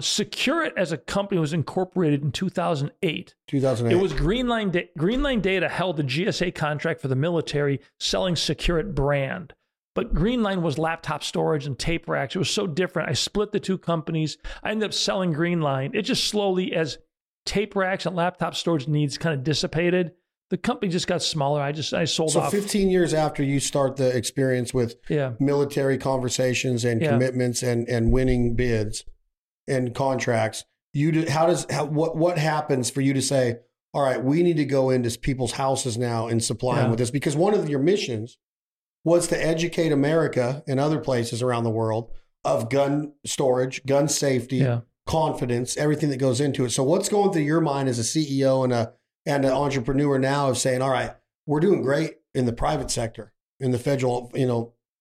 Secure It as a company was incorporated in 2008. It was Greenline Data held the GSA contract for the military selling Secure It brand. But Greenline was laptop storage and tape racks. It was so different. I split the two companies. I ended up selling Greenline. It just slowly, as tape racks and laptop storage needs kind of dissipated, the company just got smaller. I sold off. So 15 years after you start the experience with military conversations and commitments and winning bids and contracts, what happens for you to say, all right, we need to go into people's houses now and supply them with this? Because one of your missions was to educate America and other places around the world of gun storage, gun safety, confidence, everything that goes into it. So what's going through your mind as a CEO and an entrepreneur now of saying, all right, we're doing great in the private sector, in the federal,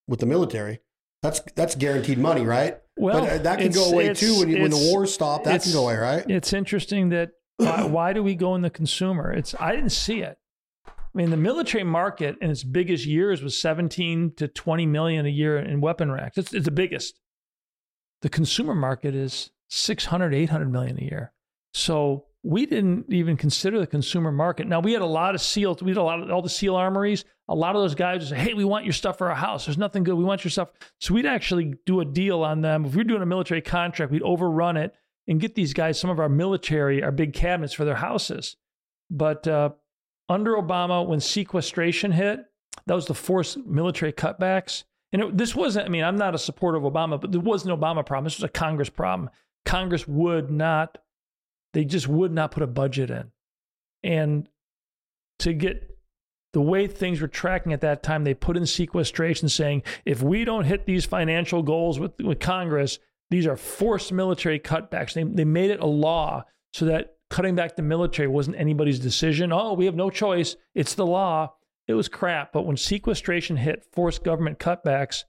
with the military. That's guaranteed money, right? Well, but that can go away too when the wars stop. That can go away, right? It's interesting that why do we go in the consumer? I didn't see it. I mean, the military market in its biggest years was 17 to 20 million a year in weapon racks. It's the biggest. The consumer market is 600, 800 million a year. So we didn't even consider the consumer market. Now, we had a lot of SEALs. We had all the SEAL armories. A lot of those guys would say, hey, we want your stuff for our house. There's nothing good. We want your stuff. So we'd actually do a deal on them. If we were doing a military contract, we'd overrun it and get these guys some of our big cabinets for their houses. But under Obama, when sequestration hit, that was the forced military cutbacks. And this wasn't, I'm not a supporter of Obama, but there was an Obama problem. This was a Congress problem. Congress they just would not put a budget in. And to get the way things were tracking at that time, they put in sequestration saying, if we don't hit these financial goals with Congress, these are forced military cutbacks. They made it a law so that cutting back the military wasn't anybody's decision. Oh, we have no choice. It's the law. It was crap. But when sequestration hit, forced government cutbacks,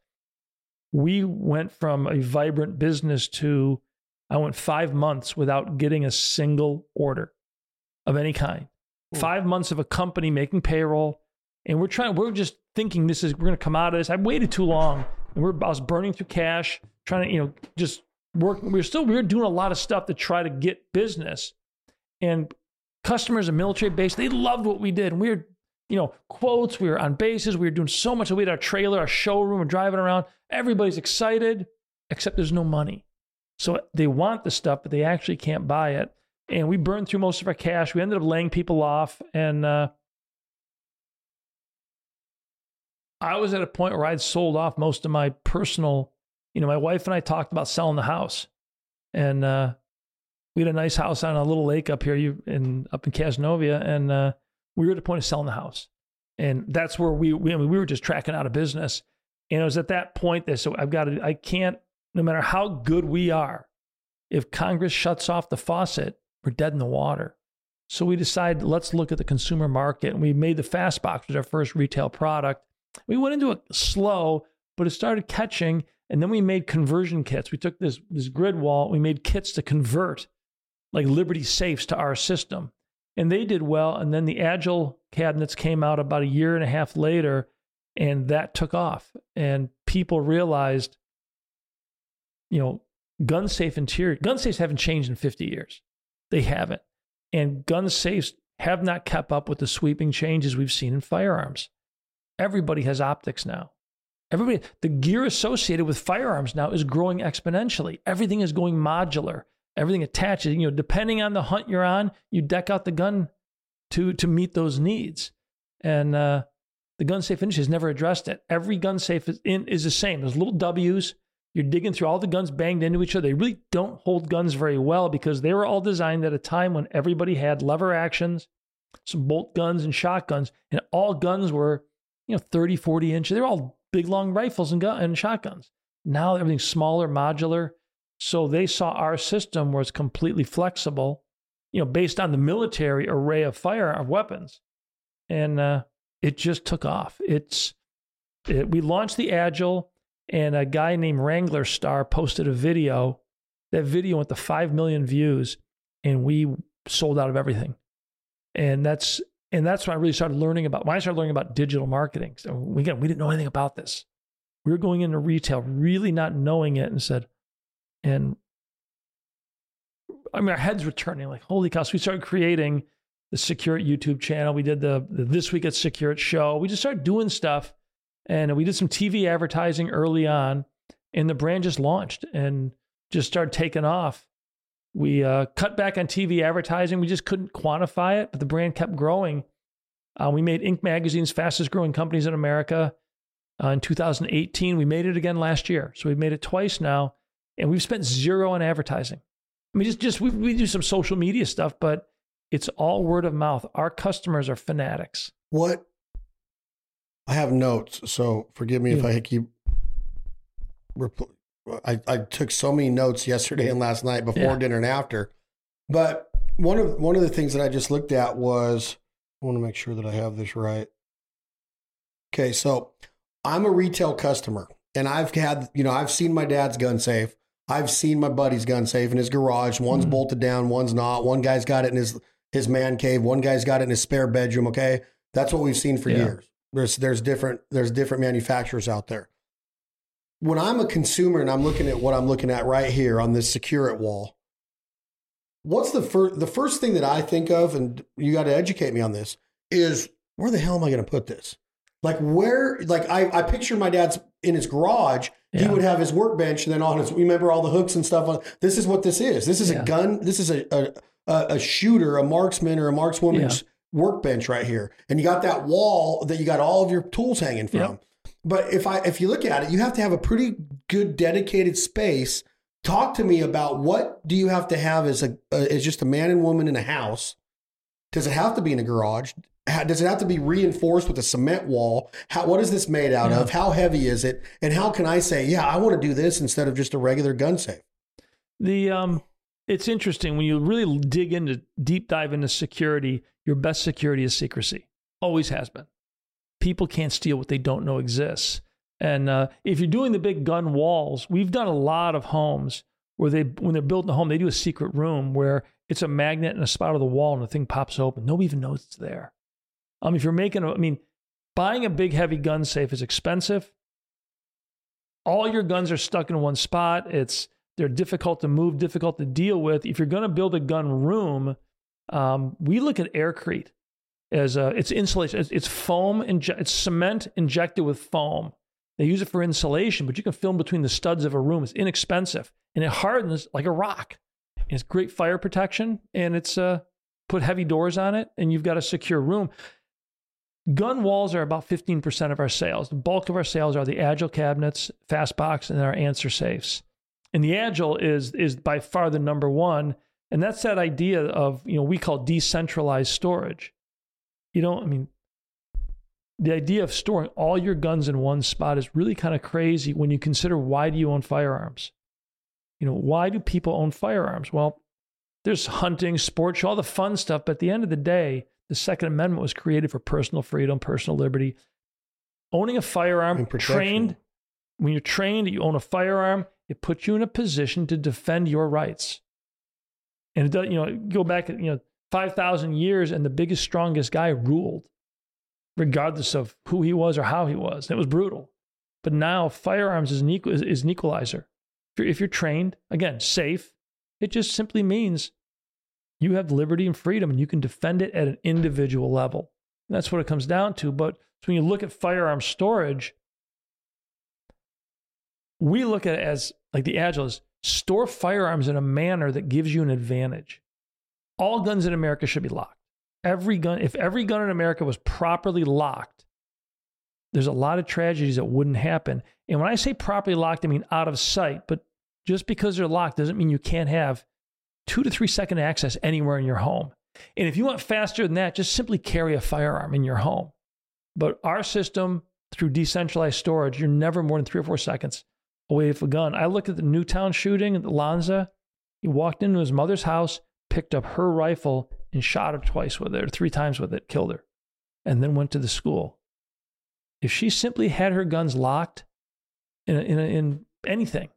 we went from a vibrant business to I went 5 months without getting a single order of any kind. 5 months of a company making payroll, and we're just thinking we're going to come out of this. I waited too long, and I was burning through cash, trying to, just work. We were doing a lot of stuff to try to get business, and customers and military base, they loved what we did. And we were, quotes, we were on bases, we were doing so much. We had our trailer, our showroom, and driving around. Everybody's excited, except there's no money. So they want the stuff, but they actually can't buy it. And we burned through most of our cash. We ended up laying people off. And I was at a point where I'd sold off most of my personal, my wife and I talked about selling the house. And we had a nice house on a little lake up here up in Cazenovia. And we were at the point of selling the house. And that's where we were just tracking out of business. And it was at that point that, so no matter how good we are, if Congress shuts off the faucet, we're dead in the water. So we decided, let's look at the consumer market. And we made the Fastbox, which was our first retail product. We went into it slow, but it started catching. And then we made conversion kits. We took this grid wall, we made kits to convert like Liberty safes to our system. And they did well. And then the Agile cabinets came out about a year and a half later, and that took off. And people realized, gun safe interior. Gun safes haven't changed in 50 years. They haven't. And gun safes have not kept up with the sweeping changes we've seen in firearms. Everybody has optics now. The gear associated with firearms now is growing exponentially. Everything is going modular. Everything attaches. Depending on the hunt you're on, you deck out the gun to meet those needs. And the gun safe industry has never addressed it. Every gun safe is the same. There's little W's. You're digging through all the guns banged into each other. They really don't hold guns very well because they were all designed at a time when everybody had lever actions, some bolt guns and shotguns, and all guns were, 30, 40 inches. They were all big, long rifles and shotguns. Now everything's smaller, modular. So they saw our system where it's completely flexible, based on the military array of firearm weapons. And it just took off. We launched the Agile. And a guy named Wrangler Star posted a video. That video went to 5 million views, and we sold out of everything. And that's when I really started learning about. When I started learning about digital marketing, so we didn't know anything about this. We were going into retail, really not knowing it, our heads were turning. Like, holy cow! So we started creating the Secure It YouTube channel. We did the This Week at Secure It show. We just started doing stuff. And we did some TV advertising early on, and the brand just launched and just started taking off. We cut back on TV advertising. We just couldn't quantify it, but the brand kept growing. We made Inc. magazine's fastest growing companies in America in 2018. We made it again last year. So we've made it twice now, and we've spent zero on advertising. I mean, we do some social media stuff, but it's all word of mouth. Our customers are fanatics. What? I have notes, so forgive me if I keep. I took so many notes yesterday and last night before dinner and after, but one of the things that I just looked at was I want to make sure that I have this right. Okay, so I'm a retail customer, and I've had I've seen my dad's gun safe, I've seen my buddy's gun safe in his garage. One's bolted down, one's not. One guy's got it in his man cave. One guy's got it in his spare bedroom. Okay, that's what we've seen for years. There's different manufacturers out there. When I'm a consumer and I'm looking at what I'm looking at right here on this Secure It wall, what's the first thing that I think of, and you got to educate me on this, is where the hell am I going to put this? Like I picture my dad's in his garage. He would have his workbench and then remember all the hooks and stuff. This is what this is. This is a gun. This is a shooter, a marksman or a markswoman's workbench right here, and you got that wall that you got all of your tools hanging from. But if you look at it, you have to have a pretty good dedicated space. Talk to me about what do you have to have as as just a man and woman in a house? Does it have to be in a garage? Does it have to be reinforced with a cement wall? What is this made out of? How heavy is it? And how can I say, I want to do this instead of just a regular gun safe? It's interesting when you really deep dive into security. Your best security is secrecy. Always has been. People can't steal what they don't know exists. And if you're doing the big gun walls, we've done a lot of homes where they, when they're building a home, they do a secret room where it's a magnet and a spot of the wall and the thing pops open. Nobody even knows it's there. If you're making, buying a big heavy gun safe is expensive. All your guns are stuck in one spot. They're difficult to move, difficult to deal with. If you're going to build a gun room, we look at aircrete as it's insulation. It's foam, it's cement injected with foam. They use it for insulation, but you can film between the studs of a room. It's inexpensive and it hardens like a rock. And it's great fire protection, and it's put heavy doors on it, and you've got a secure room. Gun walls are about 15% of our sales. The bulk of our sales are the Agile cabinets, Fastbox, and our answer safes. And the Agile is by far the number one. And that's that idea of, we call decentralized storage. The idea of storing all your guns in one spot is really kind of crazy when you consider, why do you own firearms? Why do people own firearms? Well, there's hunting, sports, all the fun stuff. But at the end of the day, the Second Amendment was created for personal freedom, personal liberty. Owning a firearm, when you're trained, you own a firearm, it puts you in a position to defend your rights. And it does, go back, 5,000 years and the biggest, strongest guy ruled, regardless of who he was or how he was. And it was brutal. But now firearms is an equalizer. If you're trained, again, safe, it just simply means you have liberty and freedom and you can defend it at an individual level. And that's what it comes down to. But so when you look at firearm storage, we look at it as, like the Agile is, store firearms in a manner that gives you an advantage. All guns in America should be locked. If every gun in America was properly locked, there's a lot of tragedies that wouldn't happen. And when I say properly locked, I mean out of sight. But just because they're locked doesn't mean you can't have 2 to 3 second access anywhere in your home. And if you want faster than that, just simply carry a firearm in your home. But our system, through decentralized storage, you're never more than 3 or 4 seconds away from a gun. I looked at the Newtown shooting at Lanza. He walked into his mother's house, picked up her rifle, and shot her twice with it, or 3 times with it, killed her, and then went to the school. If she simply had her guns locked in anything,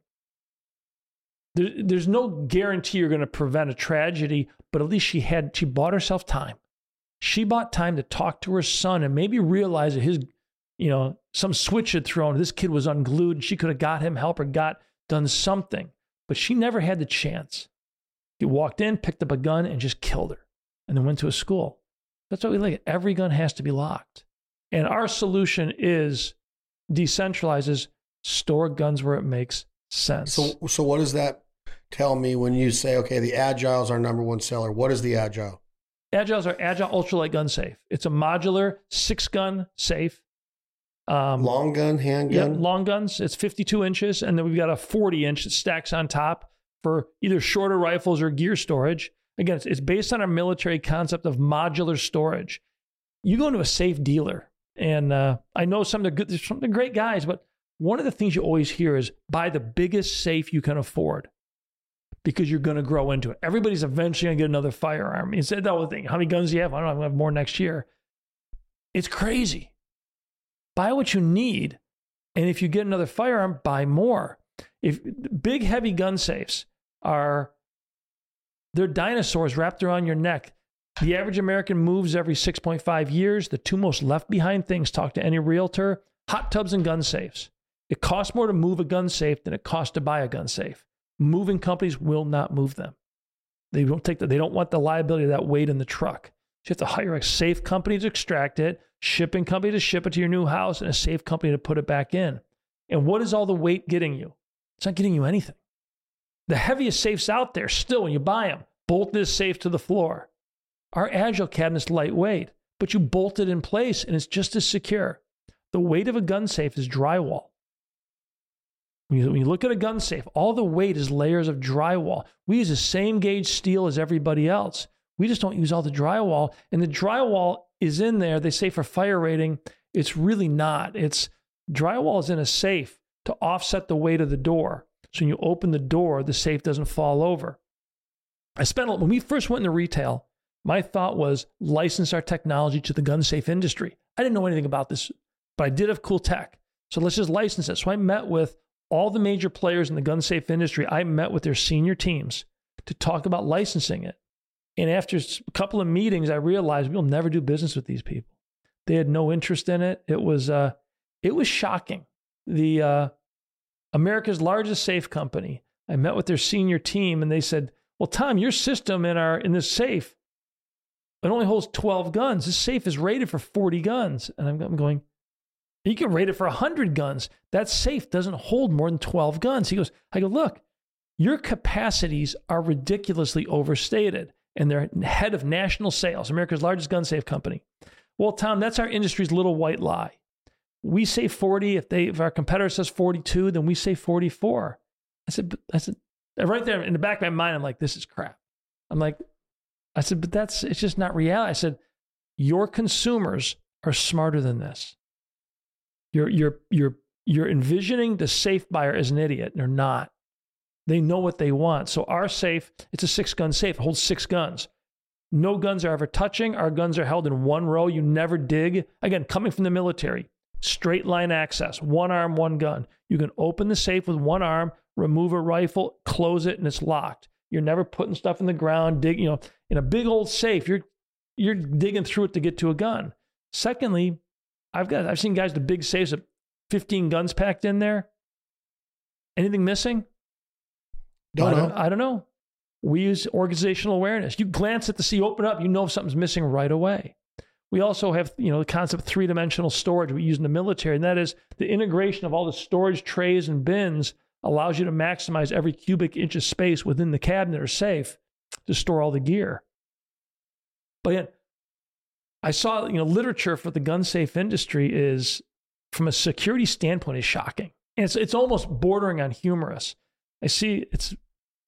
there's no guarantee you're going to prevent a tragedy, but at least she bought herself time. She bought time to talk to her son and maybe realize that his, some switch had thrown. This kid was unglued. And she could have got him help or done something, but she never had the chance. He walked in, picked up a gun, and just killed her, and then went to a school. That's what we like. Every gun has to be locked. And our solution is decentralizes, store guns where it makes sense. So what does that tell me when you say, okay, the Agile is our number one seller? What is the Agile? Agile is our Agile ultralight gun safe. It's a modular 6-gun safe. Long gun, handgun? Yeah, long guns. It's 52 inches. And then we've got a 40-inch that stacks on top for either shorter rifles or gear storage. Again, it's based on our military concept of modular storage. You go into a safe dealer, and I know they're great guys, but one of the things you always hear is buy the biggest safe you can afford because you're going to grow into it. Everybody's eventually going to get another firearm. Instead, that whole thing, how many guns do you have? I don't know, I'm going to have more next year. It's crazy. Buy what you need, and if you get another firearm, buy more. If big, heavy gun safes they're dinosaurs wrapped around your neck. The average American moves every 6.5 years. The two most left behind things, talk to any realtor, hot tubs and gun safes. It costs more to move a gun safe than it costs to buy a gun safe. Moving companies will not move them. They don't want the liability of that weight in the truck. So you have to hire a safe company to extract it, shipping company to ship it to your new house, and a safe company to put it back in. And what is all the weight getting you? It's not getting you anything. The heaviest safes out there still, when you buy them, bolt this safe to the floor. Our Agile cabinet's lightweight, but you bolt it in place and it's just as secure. The weight of a gun safe is drywall. When you look at a gun safe, all the weight is layers of drywall. We use the same gauge steel as everybody else. We just don't use all the drywall. And the drywall is in there, they say, for fire rating. It's really not. It's drywall is in a safe to offset the weight of the door. So when you open the door, the safe doesn't fall over. When we first went into retail, my thought was license our technology to the gun safe industry. I didn't know anything about this, but I did have cool tech. So let's just license it. So I met with all the major players in the gun safe industry, I met with their senior teams to talk about licensing it. And after a couple of meetings, I realized we'll never do business with these people. They had no interest in it. It was shocking. The America's largest safe company, I met with their senior team and they said, well, Tom, your system in this safe, it only holds 12 guns. This safe is rated for 40 guns. And I'm going, you can rate it for 100 guns. That safe doesn't hold more than 12 guns. He goes, I go, look, your capacities are ridiculously overstated. And they're head of national sales, America's largest gun safe company. Well, Tom, that's our industry's little white lie. We say 40. If our competitor says 42, then we say 44. I said, right there in the back of my mind, I'm like, this is crap. But it's just not reality. I said, your consumers are smarter than this. You're envisioning the safe buyer as an idiot. They're not. They know what they want. So our safe, it's a 6-gun safe. It holds 6 guns. No guns are ever touching. Our guns are held in one row. You never dig. Again, coming from the military, straight line access, one arm, one gun. You can open the safe with one arm, remove a rifle, close it, and it's locked. You're never putting stuff in the ground, dig, in a big old safe, you're digging through it to get to a gun. Secondly, I've seen guys with big safes with 15 guns packed in there. Anything missing? I don't know. We use organizational awareness. You glance at the sea, open up, you know if something's missing right away. We also have, the concept of three-dimensional storage we use in the military, and that is the integration of all the storage trays and bins allows you to maximize every cubic inch of space within the cabinet or safe to store all the gear. But again, I saw, literature for the gun safe industry is, from a security standpoint, is shocking. And it's almost bordering on humorous. I see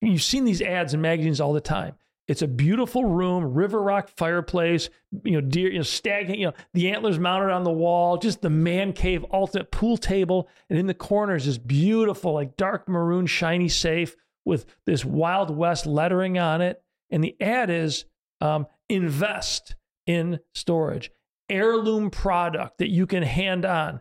you've seen these ads in magazines all the time. It's a beautiful room, river rock fireplace, deer, stag, the antlers mounted on the wall, just the man cave, ultimate pool table. And in the corner is this beautiful, dark maroon, shiny safe with this Wild West lettering on it. And the ad is invest in storage, heirloom product that you can hand on,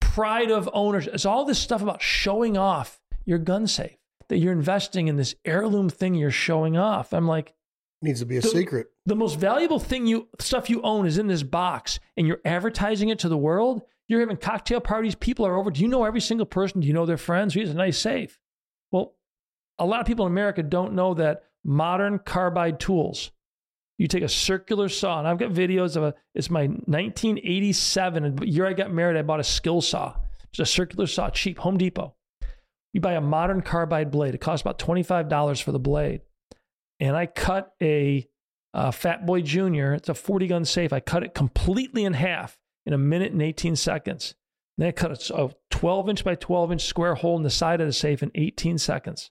pride of owners. It's all this stuff about showing off your gun safe, that you're investing in this heirloom thing you're showing off. I'm like, needs to be a secret. The most valuable thing stuff you own is in this box and you're advertising it to the world. You're having cocktail parties. People are over. Do you know every single person? Do you know their friends? Here's a nice safe. Well, a lot of people in America don't know that modern carbide tools, you take a circular saw, and I've got videos of it's my 1987 year I got married. I bought a skill saw, just a circular saw, cheap Home Depot. You buy a modern carbide blade. It costs about $25 for the blade. And I cut a Fat Boy Jr. It's a 40-gun safe. I cut it completely in half in a minute and 18 seconds. And then I cut a 12-inch by 12-inch square hole in the side of the safe in 18 seconds.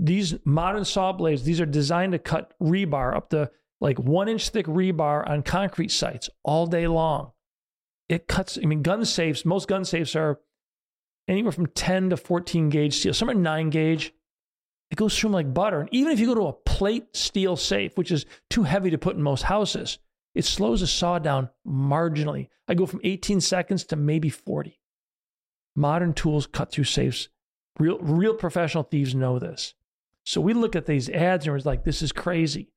These modern saw blades, these are designed to cut rebar, up to 1-inch thick rebar on concrete sites all day long. It cuts, gun safes, most gun safes are anywhere from 10 to 14 gauge steel. Some are 9 gauge. It goes through them like butter. And even if you go to a plate steel safe, which is too heavy to put in most houses, it slows a saw down marginally. I go from 18 seconds to maybe 40. Modern tools cut through safes. Real professional thieves know this. So we look at these ads and we're like, this is crazy.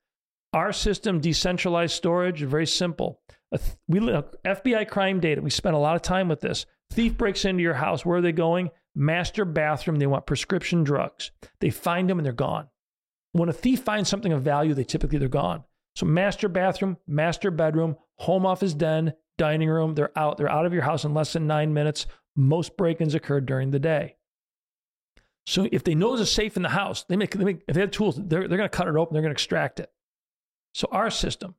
Our system, decentralized storage, very simple. FBI crime data. We spent a lot of time with this. Thief breaks into your house. Where are they going? Master bathroom. They want prescription drugs. They find them and they're gone. When a thief finds something of value, they're gone. So master bathroom, master bedroom, home office den, dining room, they're out. They're out of your house in less than 9 minutes. Most break-ins occur during the day. So if they know there's a safe in the house, if they have tools, they're going to cut it open. They're going to extract it. So our system,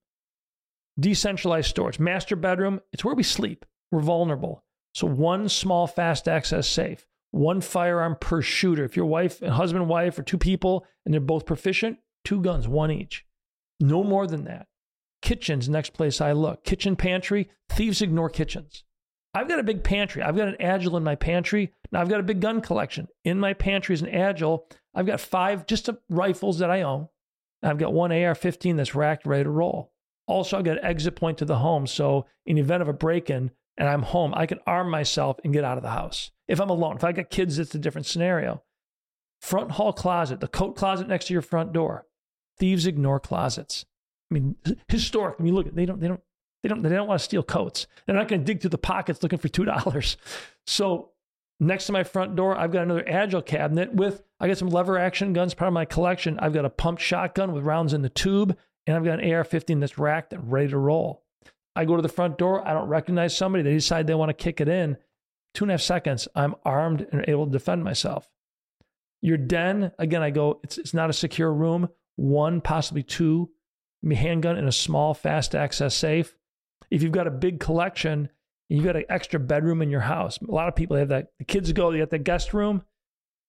decentralized storage, master bedroom, it's where we sleep. We're vulnerable. So one small fast access safe, one firearm per shooter. If your husband and wife, or 2 people, and they're both proficient, 2 guns, 1 each. No more than that. Kitchens, next place I look. Kitchen pantry, thieves ignore kitchens. I've got a big pantry. I've got an Agile in my pantry. Now I've got a big gun collection. In my pantry is an Agile. I've got 5 just rifles that I own. I've got 1 AR-15 that's racked, ready to roll. Also, I've got an exit point to the home. So in the event of a break-in, and I'm home, I can arm myself and get out of the house. If I'm alone, if I got kids, it's a different scenario. Front hall closet, the coat closet next to your front door. Thieves ignore closets. I mean, historic. I mean, look, they don't want to steal coats. They're not going to dig through the pockets looking for $2. So next to my front door, I've got another Agile cabinet with, I got some lever action guns, part of my collection. I've got a pump shotgun with rounds in the tube, and I've got an AR-15 that's racked and ready to roll. I go to the front door. I don't recognize somebody. They decide they want to kick it in. 2.5 seconds, I'm armed and able to defend myself. Your den, again, I go, it's not a secure room. One, possibly two, handgun in a small, fast access safe. If you've got a big collection, you've got an extra bedroom in your house. A lot of people have that. The kids go, they got the guest room.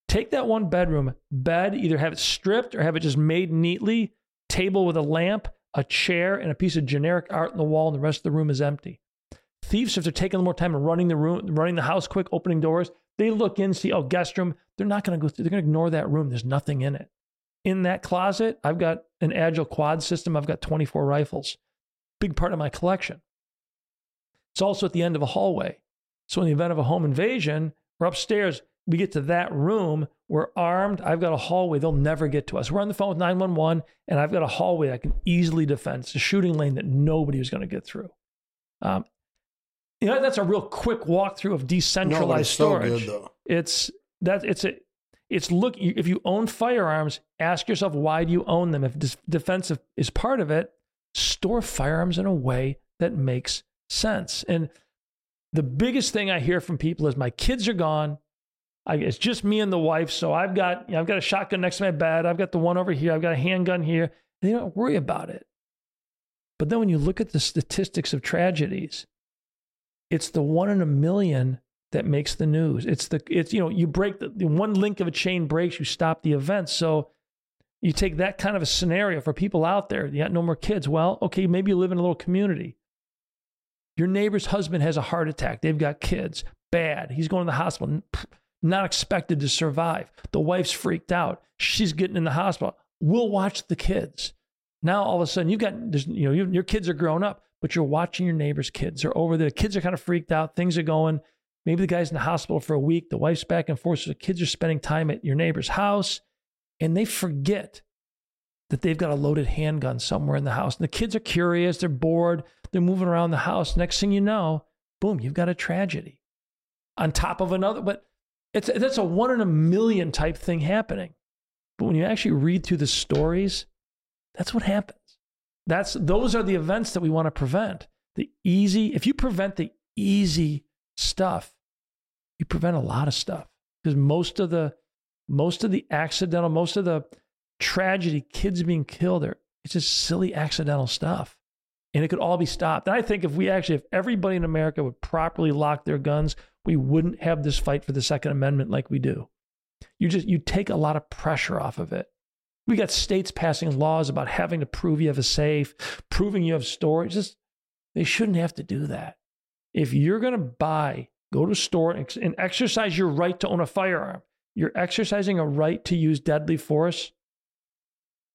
Take that one bedroom, bed, either have it stripped or have it just made neatly, table with a lamp, a chair, and a piece of generic art on the wall, and the rest of the room is empty. Thieves, if they're taking more time and running the house quick, opening doors, they look in, see, oh, guest room. They're not going to go through. They're going to ignore that room. There's nothing in it. In that closet, I've got an Agile quad system. I've got 24 rifles. Big part of my collection. It's also at the end of a hallway. So in the event of a home invasion, we're upstairs. We get to that room. We're armed. I've got a hallway. They'll never get to us. We're on the phone with 911, and I've got a hallway I can easily defend. It's a shooting lane that nobody is going to get through. That's a real quick walkthrough of decentralized storage. It's so good, though. Look, if you own firearms, ask yourself, why do you own them? If defensive is part of it, store firearms in a way that makes sense. And the biggest thing I hear from people is, my kids are gone. It's just me and the wife. So I've got a shotgun next to my bed. I've got the one over here. I've got a handgun here. They don't worry about it. But then when you look at the statistics of tragedies, it's the 1 in a million that makes the news. You break the one link of a chain breaks, you stop the event. So you take that kind of a scenario for people out there. You got no more kids. Well, okay, maybe you live in a little community. Your neighbor's husband has a heart attack. They've got kids. Bad. He's going to the hospital. Not expected to survive. The wife's freaked out. She's getting in the hospital. We'll watch the kids. Now all of a sudden your kids are grown up, but you're watching your neighbor's kids. They're over there. The kids are kind of freaked out. Things are going. Maybe the guy's in the hospital for a week. The wife's back and forth. So the kids are spending time at your neighbor's house, and they forget that they've got a loaded handgun somewhere in the house. And the kids are curious. They're bored. They're moving around the house. Next thing you know, boom, you've got a tragedy on top of another. But that's a 1 in a million type thing happening. But when you actually read through the stories, that's what happens. Those are the events that we want to prevent. If you prevent the easy stuff, you prevent a lot of stuff, because most of the tragedy, kids being killed, it's just silly accidental stuff, and it could all be stopped. And I think if everybody in America would properly lock their guns, we wouldn't have this fight for the Second Amendment like we do. You take a lot of pressure off of it. We got states passing laws about having to prove you have a safe, proving you have storage. They shouldn't have to do that. If you're going to go to a store and exercise your right to own a firearm, you're exercising a right to use deadly force.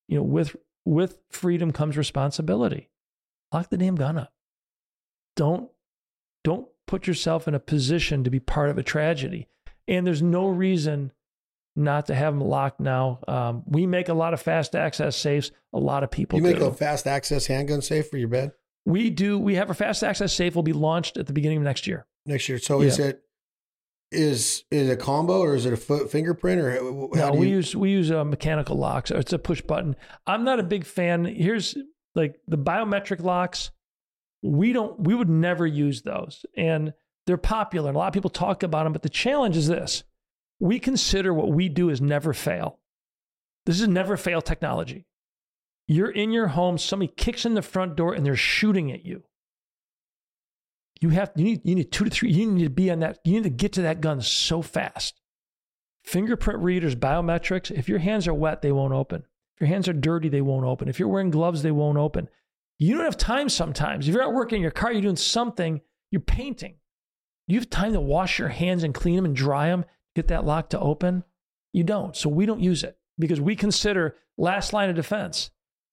With freedom comes responsibility. Lock the damn gun up. Don't put yourself in a position to be part of a tragedy. And there's no reason not to have them locked now. We make a lot of fast access safes. A lot of people do. You make a fast access handgun safe for your bed? We do. We have a fast access safe. Will be launched at the beginning of next year. Next year. So is it a combo, or is it a fingerprint, or how? No, we use a mechanical lock. So it's a push button. I'm not a big fan. Here's like the biometric locks. We would never use those, and they're popular. And a lot of people talk about them, but the challenge is this. We consider what we do as never fail. This is never fail technology. You're in your home, somebody kicks in the front door and they're shooting at you. You need 2 to 3, you need to be on that, you need to get to that gun so fast. Fingerprint readers, biometrics, if your hands are wet, they won't open. If your hands are dirty, they won't open. If you're wearing gloves, they won't open. You don't have time sometimes. If you're at work in your car, you're doing something, you're painting. You have time to wash your hands and clean them and dry them. Get that lock to open? You don't. So we don't use it because we consider last line of defense.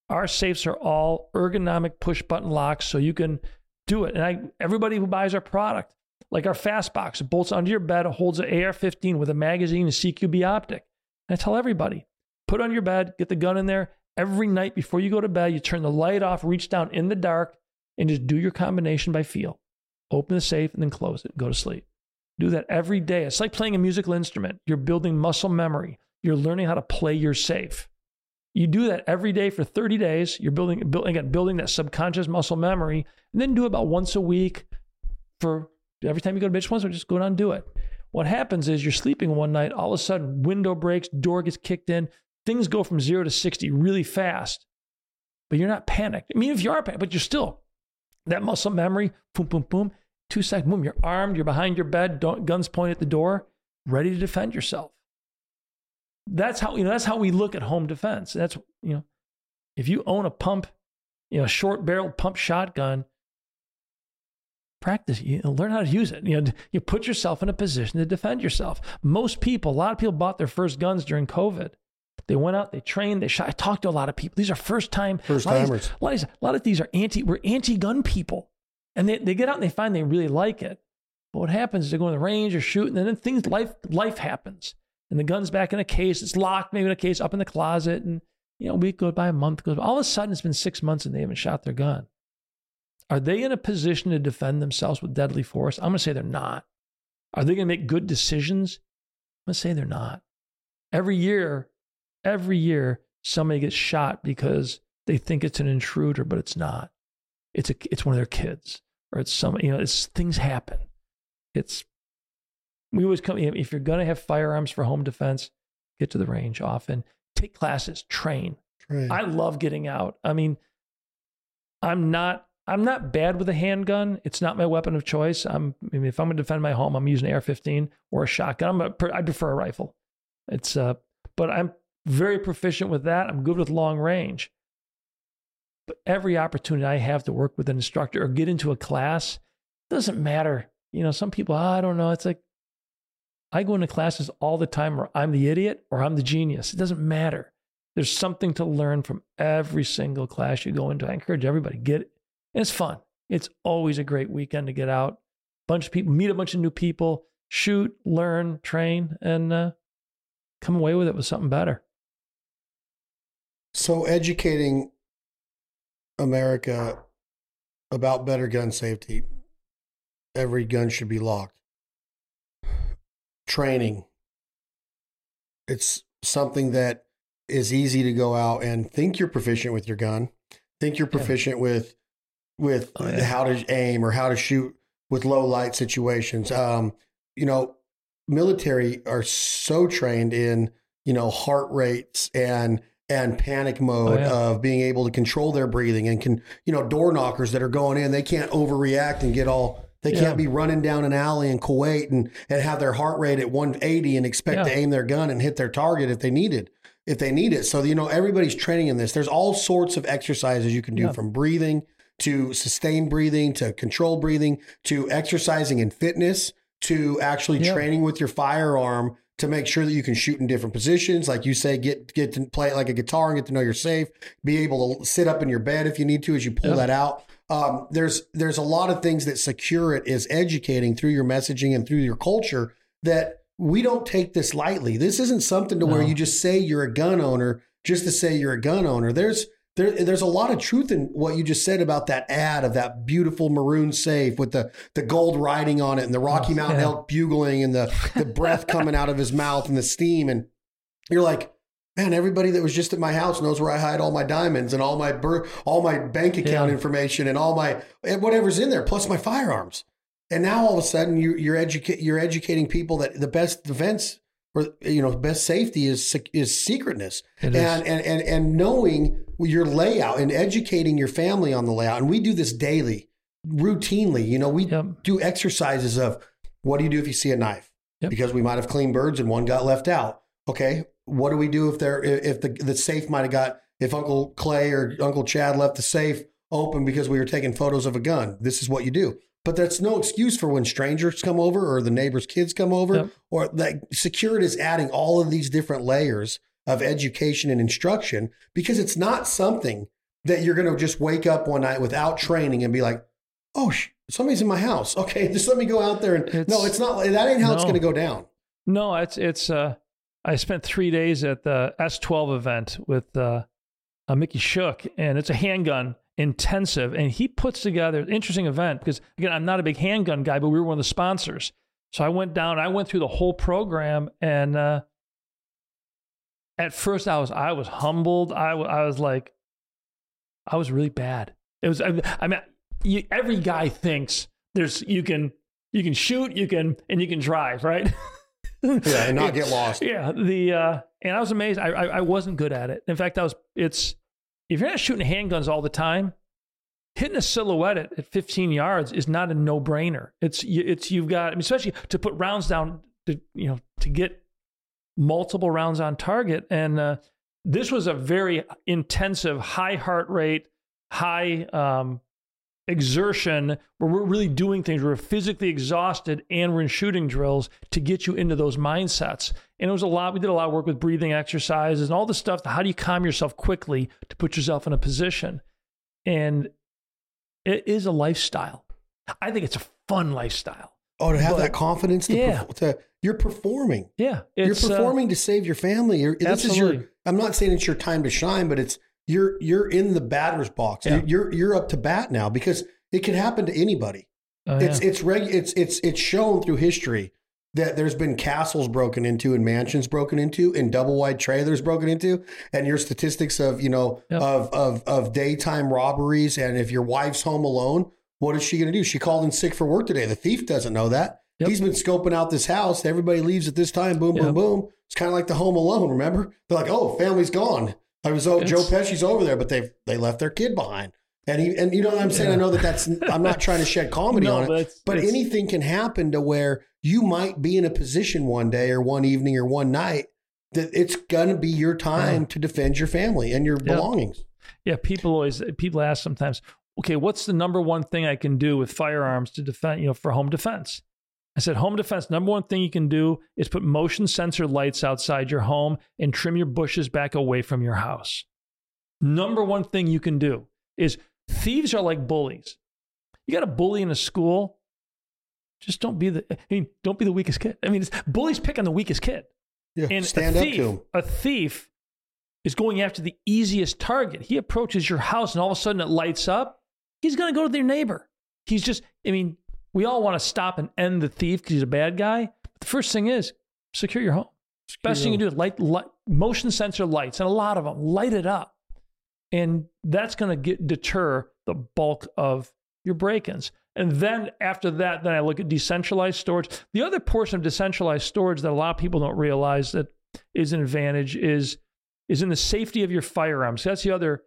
Our safes are all ergonomic push button locks, so you can do it. And everybody who buys our product, like our Fastbox, it bolts under your bed, it holds an AR-15 with a magazine and CQB optic. And I tell everybody, put it on your bed, get the gun in there. Every night before you go to bed, you turn the light off, reach down in the dark, and just do your combination by feel. Open the safe and then close it and go to sleep. Do that every day. It's like playing a musical instrument. You're building muscle memory. You're learning how to play your safe. You do that every day for 30 days. You're building that subconscious muscle memory, and then do it about once a week. For every time you go to bed, just go down and do it. What happens is you're sleeping one night, all of a sudden window breaks, door gets kicked in, things go from 0 to 60 really fast, but you're not panicked. I mean, if you are panicked, but you're still that muscle memory, boom, boom, boom, 2 seconds, boom, you're armed, you're behind your bed, guns pointed at the door, ready to defend yourself. That's how we look at home defense. If you own a pump, short barreled pump shotgun, practice, learn how to use it. You put yourself in a position to defend yourself. A lot of people bought their first guns during COVID. They went out, they trained, they shot. I talked to a lot of people. These are first timers. A lot of these are we're anti-gun people. And they get out and they find they really like it. But what happens is they go to the range or shoot, and then life happens. And the gun's back in a case, it's locked, maybe in a case up in the closet, and a week goes by, a month goes by. All of a sudden it's been 6 months and they haven't shot their gun. Are they in a position to defend themselves with deadly force? I'm gonna say they're not. Are they gonna make good decisions? I'm gonna say they're not. Every year, somebody gets shot because they think it's an intruder, but it's not. It's one of their kids, or it's somebody. Things happen. We always come. If you're gonna have firearms for home defense, get to the range often. Take classes, train. I love getting out. I mean, I'm not bad with a handgun. It's not my weapon of choice. If I'm gonna defend my home, I'm using an AR-15 or a shotgun. I prefer a rifle. But I'm very proficient with that. I'm good with long range. But every opportunity I have to work with an instructor or get into a class, doesn't matter. Some people, I don't know. It's like, I go into classes all the time where I'm the idiot or I'm the genius. It doesn't matter. There's something to learn from every single class you go into. I encourage everybody, get it. And it's fun. It's always a great weekend to get out. Bunch of people, meet a bunch of new people, shoot, learn, train, and come away with it with something better. So educating America about better gun safety. Every gun should be locked. Training. It's something that is easy to go out and think you're proficient with your gun. Think you're proficient with how to aim or how to shoot with low light situations. Military are so trained in, heart rates and panic mode of being able to control their breathing, and door knockers that are going in, they can't overreact and can't be running down an alley in Kuwait and have their heart rate at 180 and expect to aim their gun and hit their target if they need it. So, everybody's training in this. There's all sorts of exercises you can do from breathing to sustained breathing, to controlled breathing, to exercising and fitness, to actually training with your firearm to make sure that you can shoot in different positions. Like you say, get to play it like a guitar and get to know your safe, be able to sit up in your bed if you need to, as you pull that out. There's a lot of things that Secure It is educating through your messaging and through your culture that we don't take this lightly. This isn't something to where you just say you're a gun owner just to say you're a gun owner. There's a lot of truth in what you just said about that ad of that beautiful maroon safe with the gold writing on it and the Rocky Mountain elk bugling and the breath coming out of his mouth and the steam. And you're like, man, everybody that was just at my house knows where I hide all my diamonds and all my bank account information and all my whatever's in there, plus my firearms. And now all of a sudden you're educating people that the best defense or best safety is secretness and knowing your layout and educating your family on the layout. And we do this daily, routinely. We do exercises of what do you do if you see a knife? Because we might have cleaned birds and one got left out. Okay, what do we do if the safe might have got, if Uncle Clay or Uncle Chad left the safe open because we were taking photos of a gun? This is what you do. But that's no excuse for when strangers come over or the neighbor's kids come over or like Secure It is adding all of these different layers of education and instruction, because it's not something that you're going to just wake up one night without training and be like, oh, somebody's in my house. Okay, just let me go out there. And it's not it's going to go down. No, it's I spent 3 days at the S12 event with Mickey Shook, and it's a handgun intensive, and he puts together an interesting event because, again, I'm not a big handgun guy, but we were one of the sponsors. So I went down, I went through the whole program, and at first I was humbled. I was like, I was really bad. It was, I mean, every guy thinks there's, you can shoot, and you can drive, right? Yeah, and not get lost. Yeah. And I was amazed. I wasn't good at it. In fact, if you're not shooting handguns all the time, hitting a silhouette at 15 yards is not a no-brainer. You've got, I mean, especially to put rounds down, to get multiple rounds on target. And this was a very intensive, high heart rate, high exertion, where we're really doing things. We're physically exhausted and we're in shooting drills to get you into those mindsets. And it was a lot. We did a lot of work with breathing exercises and all this stuff. How do you calm yourself quickly to put yourself in a position? And it is a lifestyle. I think it's a fun lifestyle. Oh, to have that confidence. You're performing. Yeah. You're performing to save your family. I'm not saying it's your time to shine, but it's, you're in the batter's box. Yeah. You're up to bat now, because it can happen to anybody. Oh, yeah. It's shown through history that there's been castles broken into and mansions broken into and double wide trailers broken into, and your statistics of daytime robberies. And if your wife's home alone, what is she going to do? She called in sick for work today. The thief doesn't know that. Yep. He's been scoping out this house. Everybody leaves at this time. Boom, boom, boom. It's kind of like the Home Alone. Remember? They're like, oh, family's gone. Joe Pesci's over there, but they left their kid behind. And you know what I'm saying? Yeah. I know that's, I'm not trying to shed comedy on it, but anything can happen to where you might be in a position one day or one evening or one night that it's going to be your time to defend your family and your belongings. Yeah. People ask sometimes, okay, what's the number one thing I can do with firearms to defend, for home defense? I said, home defense, number one thing you can do is put motion sensor lights outside your home and trim your bushes back away from your house. Number one thing you can do is, thieves are like bullies. You got a bully in a school, just don't be the weakest kid. I mean, bullies pick on the weakest kid. Yeah, and stand up to him. A thief is going after the easiest target. He approaches your house and all of a sudden it lights up. He's going to go to their neighbor. He's just, I mean, we all want to stop and end the thief because he's a bad guy. But the first thing is, secure your home. Best thing you can do is light motion sensor lights, and a lot of them, light it up. And that's going to deter the bulk of your break-ins. And then after that, then I look at decentralized storage. The other portion of decentralized storage that a lot of people don't realize that is an advantage is in the safety of your firearms. That's the other.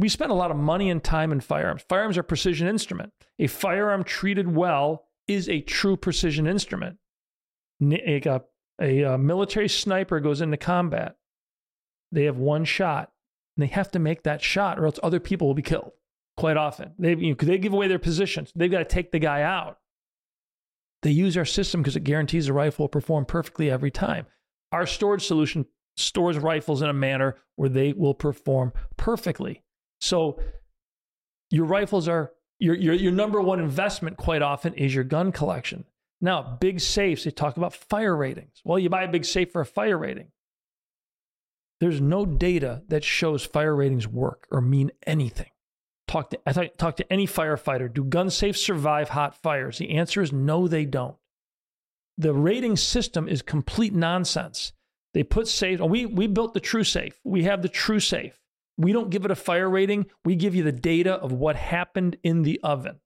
We spend a lot of money and time in firearms. Firearms are a precision instrument. A firearm treated well is a true precision instrument. A military sniper goes into combat. They have one shot, and they have to make that shot, or else other people will be killed. Quite often, they give away their positions. They've got to take the guy out. They use our system because it guarantees the rifle will perform perfectly every time. Our storage solution stores rifles in a manner where they will perform perfectly. So your rifles are your number one investment quite often is your gun collection. Now, big safes, they talk about fire ratings. Well, you buy a big safe for a fire rating. There's no data that shows fire ratings work or mean anything. Talk to any firefighter. Do gun safes survive hot fires? The answer is no, they don't. The rating system is complete nonsense. They put safe, we built the true safe. We have the true safe. We don't give it a fire rating. We give you the data of what happened in the oven.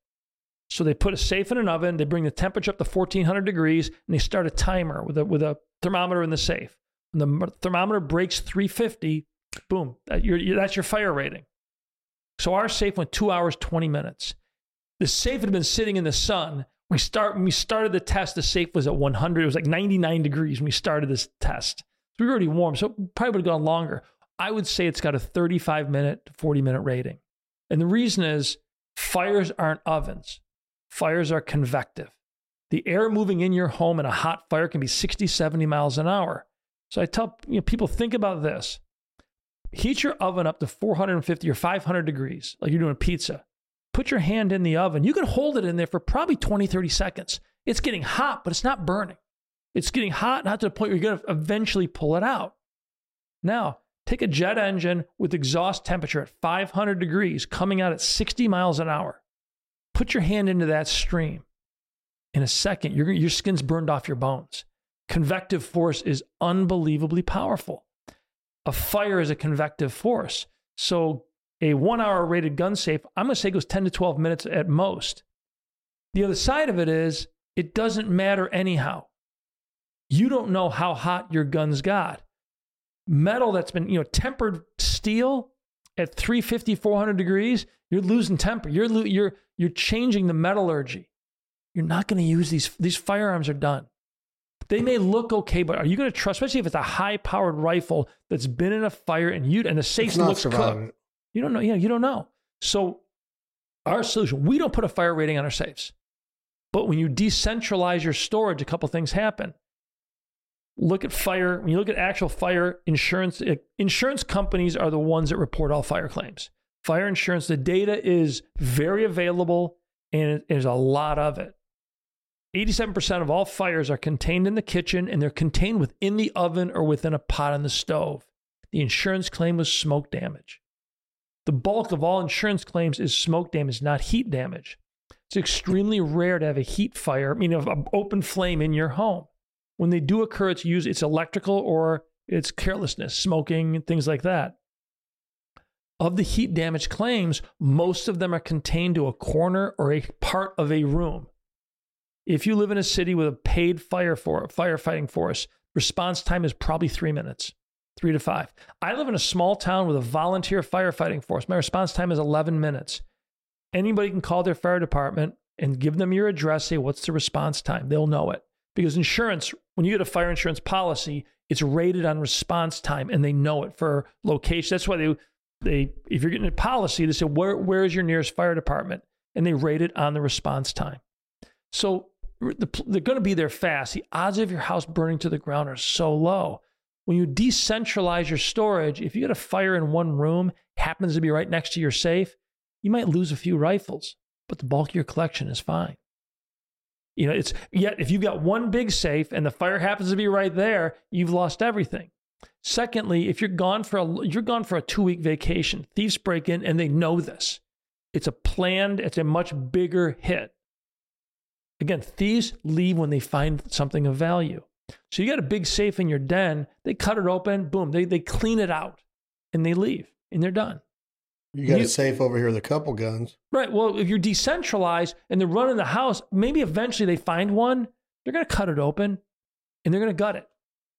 So they put a safe in an oven. They bring the temperature up to 1,400 degrees, and they start a timer with a thermometer in the safe. When the thermometer breaks 350, boom, that's your fire rating. So our safe went 2 hours, 20 minutes. The safe had been sitting in the sun. When we started the test, the safe was at 100. It was like 99 degrees when we started this test. So we were already warm, so it probably would have gone longer. I would say it's got a 35-minute to 40-minute rating. And the reason is fires aren't ovens. Fires are convective. The air moving in your home in a hot fire can be 60, 70 miles an hour. So I tell people, think about this. Heat your oven up to 450 or 500 degrees, like you're doing pizza. put your hand in the oven. You can hold it in there for probably 20, 30 seconds. It's getting hot, but it's not burning. It's getting hot, not to the point where you're going to eventually pull it out. Now, take a jet engine with exhaust temperature at 500 degrees, coming out at 60 miles an hour. Put your hand into that stream. In a second, your skin's burned off your bones. Convective force is unbelievably powerful. A fire is a convective force. So a 1 hour rated gun safe, I'm going to say, goes 10 to 12 minutes at most. The other side of it is, it doesn't matter anyhow. You don't know how hot your gun's got. Metal that's been, tempered steel at 350, 400 degrees, you're losing temper. You're changing the metallurgy. You're not going to use these firearms are done. They may look okay, but are you going to trust, especially if it's a high-powered rifle that's been in a fire and the safety looks cooked? You don't know. You don't know. So our solution, we don't put a fire rating on our safes. But when you decentralize your storage, a couple things happen. Look at fire. When you look at actual fire insurance companies are the ones that report all fire claims. Fire insurance, the data is very available and there's a lot of it. 87% of all fires are contained in the kitchen, and they're contained within the oven or within a pot on the stove. The insurance claim was smoke damage. The bulk of all insurance claims is smoke damage, not heat damage. It's extremely rare to have a heat fire, an open flame in your home. When they do occur, it's electrical or it's carelessness, smoking, and things like that. Of the heat damage claims, most of them are contained to a corner or a part of a room. If you live in a city with a paid firefighting force, response time is probably 3 minutes, 3 to 5. I live in a small town with a volunteer firefighting force. My response time is 11 minutes. Anybody can call their fire department and give them your address, say, what's the response time? They'll know it. Because insurance, when you get a fire insurance policy, it's rated on response time, and they know it for location. That's why they if you're getting a policy, they say, where is your nearest fire department? And they rate it on the response time. So they're going to be there fast. The odds of your house burning to the ground are so low. When you decentralize your storage, if you get a fire in one room, happens to be right next to your safe, you might lose a few rifles, but the bulk of your collection is fine. Yet if you've got one big safe and the fire happens to be right there, you've lost everything. Secondly, if you're gone for a 2-week vacation, thieves break in and they know this. It's a much bigger hit. Again, thieves leave when they find something of value. So you got a big safe in your den, they cut it open, boom, they clean it out and they leave and they're done. You got a safe over here with a couple guns. Right. Well, if you're decentralized and they're running the house, maybe eventually they find one, they're going to cut it open and they're going to gut it.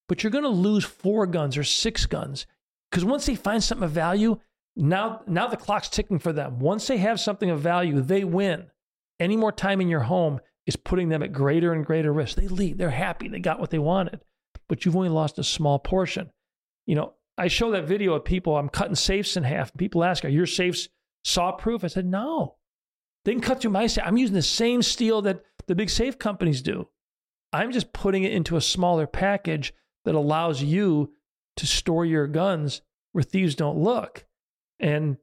But you're going to lose 4 guns or 6 guns because once they find something of value, now the clock's ticking for them. Once they have something of value, they win. Any more time in your home is putting them at greater and greater risk. They leave. They're happy. They got what they wanted. But you've only lost a small portion. I show that video of people, I'm cutting safes in half. People ask, are your safes saw-proof? I said, no. They can cut through my safe. I'm using the same steel that the big safe companies do. I'm just putting it into a smaller package that allows you to store your guns where thieves don't look. And,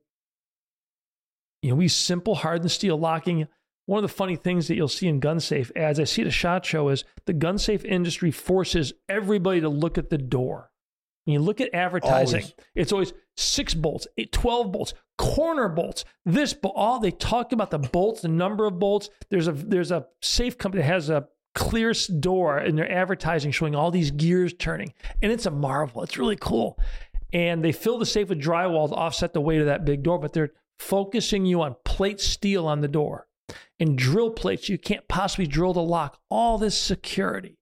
we simple hardened steel locking. One of the funny things that you'll see in gun safe ads, I see at a SHOT Show, is the gun safe industry forces everybody to look at the door. When you look at advertising, it's always 6 bolts, 12 bolts, corner bolts, they talk about the bolts, the number of bolts. There's a safe company that has a clear door in their advertising showing all these gears turning. And it's a marvel. It's really cool. And they fill the safe with drywall to offset the weight of that big door, but they're focusing you on plate steel on the door and drill plates. You can't possibly drill the lock. All this security.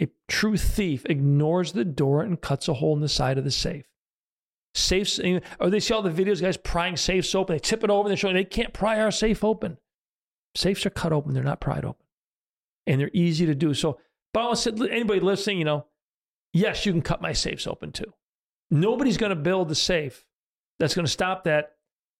A true thief ignores the door and cuts a hole in the side of the safe. Safes, or they see all the videos, guys prying safes open. They tip it over and they show they can't pry our safe open. Safes are cut open. They're not pried open. And they're easy to do. So, but I want to say, anybody listening, yes, you can cut my safes open too. Nobody's going to build the safe that's going to stop that.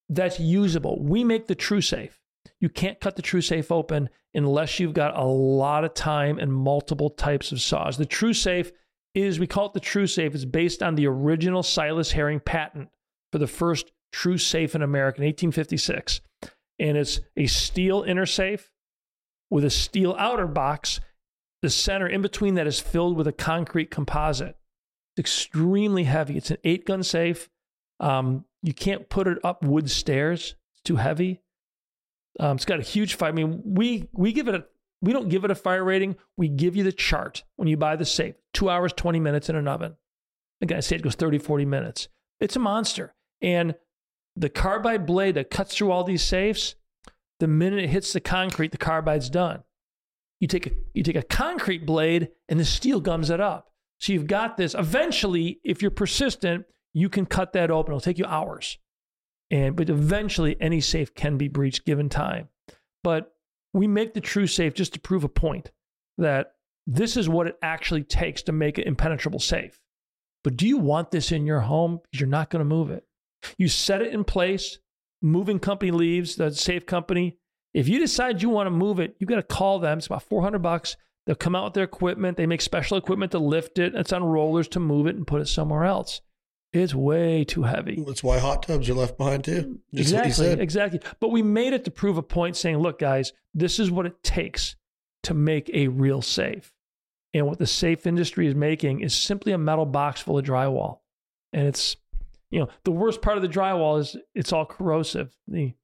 That's usable. We make the true safe. You can't cut the true safe open unless you've got a lot of time and multiple types of saws. The true safe we call it the true safe. It's based on the original Silas Herring patent for the first true safe in America in 1856. And it's a steel inner safe with a steel outer box. The center in between that is filled with a concrete composite. It's extremely heavy. It's an 8-gun safe. You can't put it up wood stairs. It's too heavy. It's got a huge fire. I mean, we give it a, we don't give it a fire rating. We give you the chart when you buy the safe. 2 hours, 20 minutes in an oven. The guy said it goes 30, 40 minutes. It's a monster. And the carbide blade that cuts through all these safes, the minute it hits the concrete, the carbide's done. You take a concrete blade and the steel gums it up. So you've got this. Eventually, if you're persistent, you can cut that open. It'll take you hours. But eventually, any safe can be breached given time. But we make the true safe just to prove a point that this is what it actually takes to make an impenetrable safe. But do you want this in your home? Because you're not going to move it. You set it in place. Moving company leaves, the safe company. If you decide you want to move it, you've got to call them. It's about $400. They'll come out with their equipment. They make special equipment to lift it. It's on rollers to move it and put it somewhere else. It's way too heavy. That's why hot tubs are left behind too. Just exactly. But we made it to prove a point saying, look, guys, this is what it takes to make a real safe. And what the safe industry is making is simply a metal box full of drywall. And it's, you know, the worst part of the drywall is it's all corrosive. When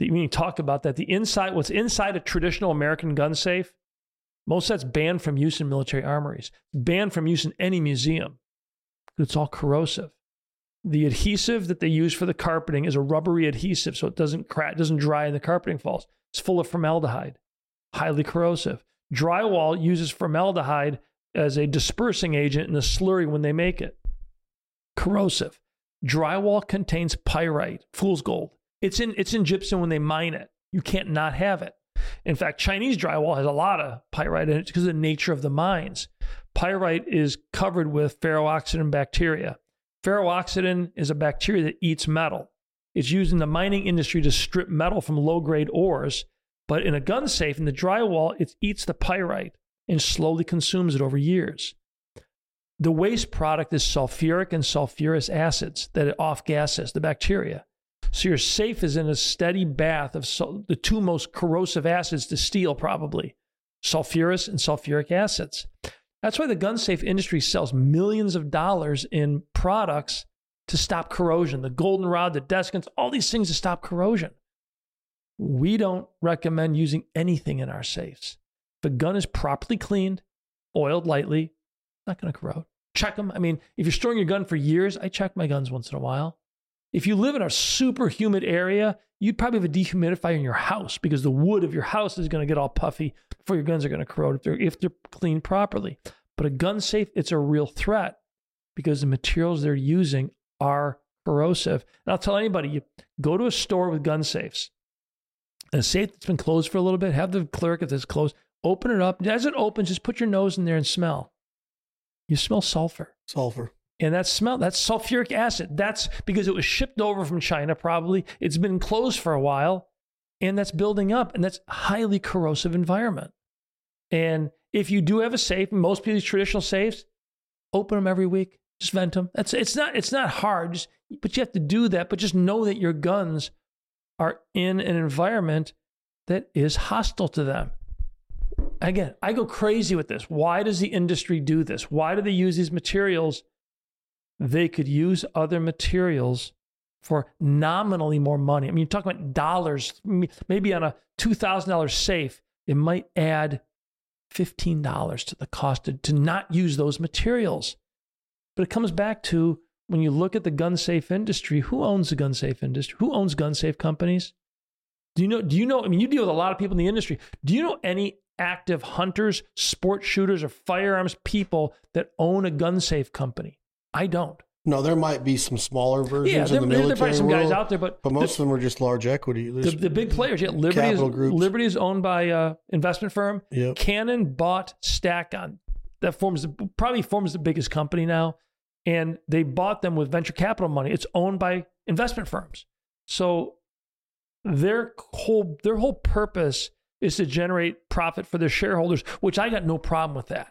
you talk about that, the inside, what's inside a traditional American gun safe, most of that's banned from use in military armories, banned from use in any museum. It's all corrosive. The adhesive that they use for the carpeting is a rubbery adhesive, so it doesn't crack, doesn't dry, and the carpeting falls. It's full of formaldehyde, highly corrosive. Drywall uses formaldehyde as a dispersing agent in the slurry when they make it. Corrosive. Drywall contains pyrite, fool's gold. It's in gypsum when they mine it. You can't not have it. In fact, Chinese drywall has a lot of pyrite in it because of the nature of the mines. Pyrite is covered with ferrooxidant bacteria. Ferrooxidant is a bacteria that eats metal. It's used in the mining industry to strip metal from low-grade ores, but in a gun safe, in the drywall, it eats the pyrite and slowly consumes it over years. The waste product is sulfuric and sulfurous acids that it off-gases, the bacteria. So your safe is in a steady bath of the two most corrosive acids to steel, probably, sulfurous and sulfuric acids. That's why the gun safe industry sells millions of dollars in products to stop corrosion, the goldenrod, the deskins, all these things to stop corrosion. We don't recommend using anything in our safes. If a gun is properly cleaned, oiled lightly, not going to corrode. Check them. I mean, if you're storing your gun for years, I check my guns once in a while. If you live in a super humid area, you'd probably have a dehumidifier in your house because the wood of your house is going to get all puffy before your guns are going to corrode if they're cleaned properly. But a gun safe, it's a real threat because the materials they're using are corrosive. And I'll tell anybody, you go to a store with gun safes, and a safe that's been closed for a little bit, have the clerk, if it's closed, open it up. As it opens, just put your nose in there and smell. You smell sulfur. Sulfur. And that smell, that's sulfuric acid. That's because it was shipped over from China probably. It's been closed for a while. And that's building up. And that's a highly corrosive environment. And if you do have a safe, most of these traditional safes, open them every week. Just vent them. It's not hard, but you have to do that. But just know that your guns are in an environment that is hostile to them. Again, I go crazy with this. Why does the industry do this? Why do they use these materials? They could use other materials for nominally more money. I mean, you're talking about dollars. Maybe on a $2,000 safe, it might add $15 to the cost to not use those materials. But it comes back to when you look at the gun safe industry, who owns the gun safe industry? Who owns gun safe companies? Do you know? I mean, you deal with a lot of people in the industry. Do you know any active hunters, sport shooters, or firearms people that own a gun safe company? I don't. No, there might be some smaller versions of the military. There's probably some guys out there, but most of them are just large equity. The big players. Yeah, Liberty is owned by investment firm. Yep. Canon bought StackOn. That probably forms the biggest company now, and they bought them with venture capital money. It's owned by investment firms. So their whole purpose is to generate profit for their shareholders, which I got no problem with that.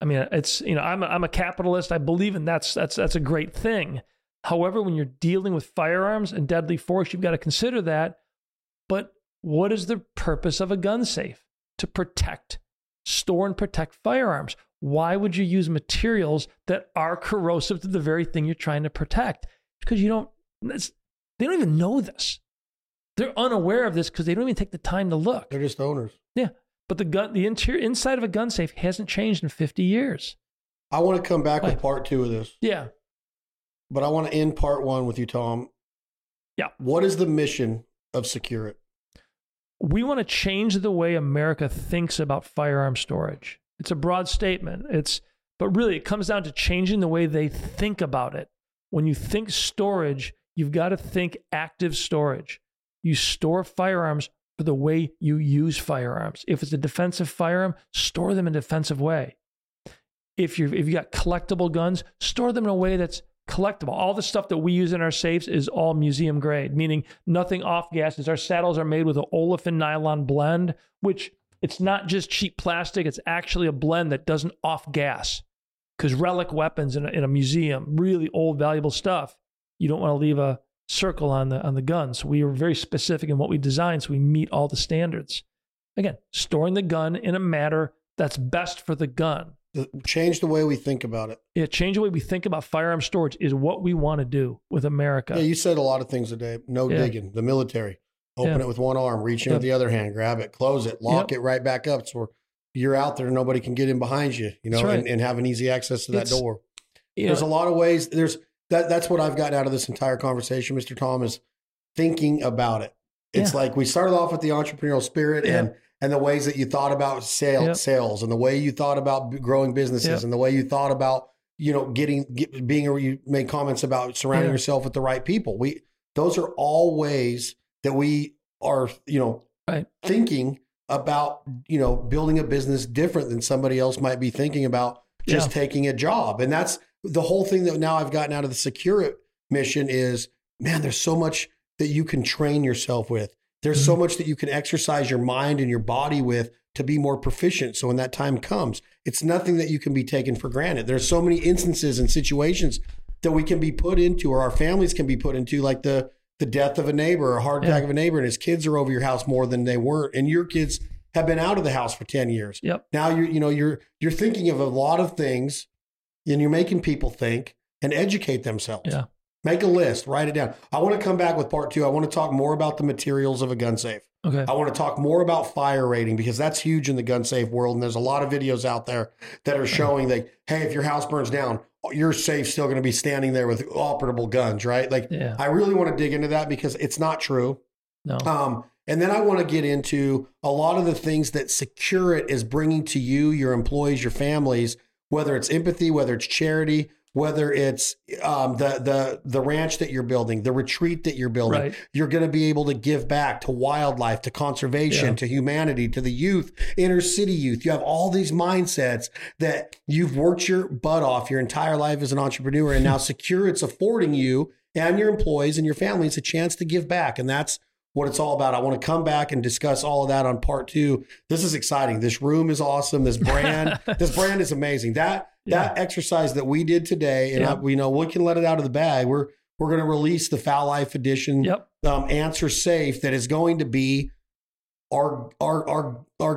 I mean, it's, you know, I'm a capitalist. I believe in that's a great thing, However, when you're dealing with firearms and deadly force, you've got to consider that. But what is the purpose of a gun safe? To protect, store and protect firearms. Why would you use materials that are corrosive to the very thing you're trying to protect? Because you don't, they don't even know this. They're unaware of this because they don't even take the time to look. They're just owners. Yeah. But the interior inside of a gun safe hasn't changed in 50 years. I want to come back with part two of this. Yeah. But I want to end part one with you, Tom. Yeah. What is the mission of Secure It? We want to change the way America thinks about firearm storage. It's a broad statement. But really it comes down to changing the way they think about it. When you think storage, you've got to think active storage. You store firearms for the way you use firearms. If it's a defensive firearm, store them in a defensive way. If you got collectible guns, store them in a way that's collectible. All the stuff that we use in our safes is all museum grade, meaning nothing off gases. Our saddles are made with an olefin nylon blend, which it's not just cheap plastic. It's actually a blend that doesn't off gas, because relic weapons in a museum, really old, valuable stuff, you don't want to leave a circle on the gun. So we were very specific in what we designed, so we meet all the standards. Again, storing the gun in a manner that's best for the gun. Change the way we think about it. Yeah, change the way we think about firearm storage is what we want to do with America. Yeah, you said a lot of things today. No digging, the military. Open it with one arm, reach in with the other hand, grab it, close it, lock it right back up so you're out there and nobody can get in behind you, right. and have an easy access to that door. Yeah. There's a lot of ways. That's what I've gotten out of this entire conversation, Mr. Tom, is thinking about it. It's like we started off with the entrepreneurial spirit and the ways that you thought about sales and the way you thought about growing businesses and the way you thought about, you made comments about surrounding yourself with the right people. Those are all ways that we are, thinking about, building a business different than somebody else might be thinking about just taking a job. And that's the whole thing that now I've gotten out of the Secure It mission is, man, there's so much that you can train yourself with. There's so much that you can exercise your mind and your body with to be more proficient. So when that time comes, it's nothing that you can be taken for granted. There's so many instances and situations that we can be put into, or our families can be put into, like the death of a neighbor, a heart attack of a neighbor, and his kids are over your house more than they weren't. And your kids have been out of the house for 10 years. Yep. Now you're thinking of a lot of things, and you're making people think and educate themselves. Yeah. Make a list, write it down. I want to come back with part two. I want to talk more about the materials of a gun safe. Okay. I want to talk more about fire rating, because that's huge in the gun safe world. And there's a lot of videos out there that are showing like, hey, if your house burns down, your safe's still going to be standing there with operable guns, right? I really want to dig into that because it's not true. No. And then I want to get into a lot of the things that Secure It is bringing to you, your employees, your families, whether it's empathy, whether it's charity, whether it's the ranch that you're building, the retreat that you're building, right. You're going to be able to give back to wildlife, to conservation, to humanity, to the youth, inner city youth. You have all these mindsets that you've worked your butt off your entire life as an entrepreneur, and now Secure It's affording you and your employees and your families a chance to give back. And that's what it's all about. I want to come back and discuss all of that on part two. This is exciting. This room is awesome. This brand is amazing. That exercise that we did today, and we can let it out of the bag. We're going to release the Foul Life Edition answer safe that is going to be our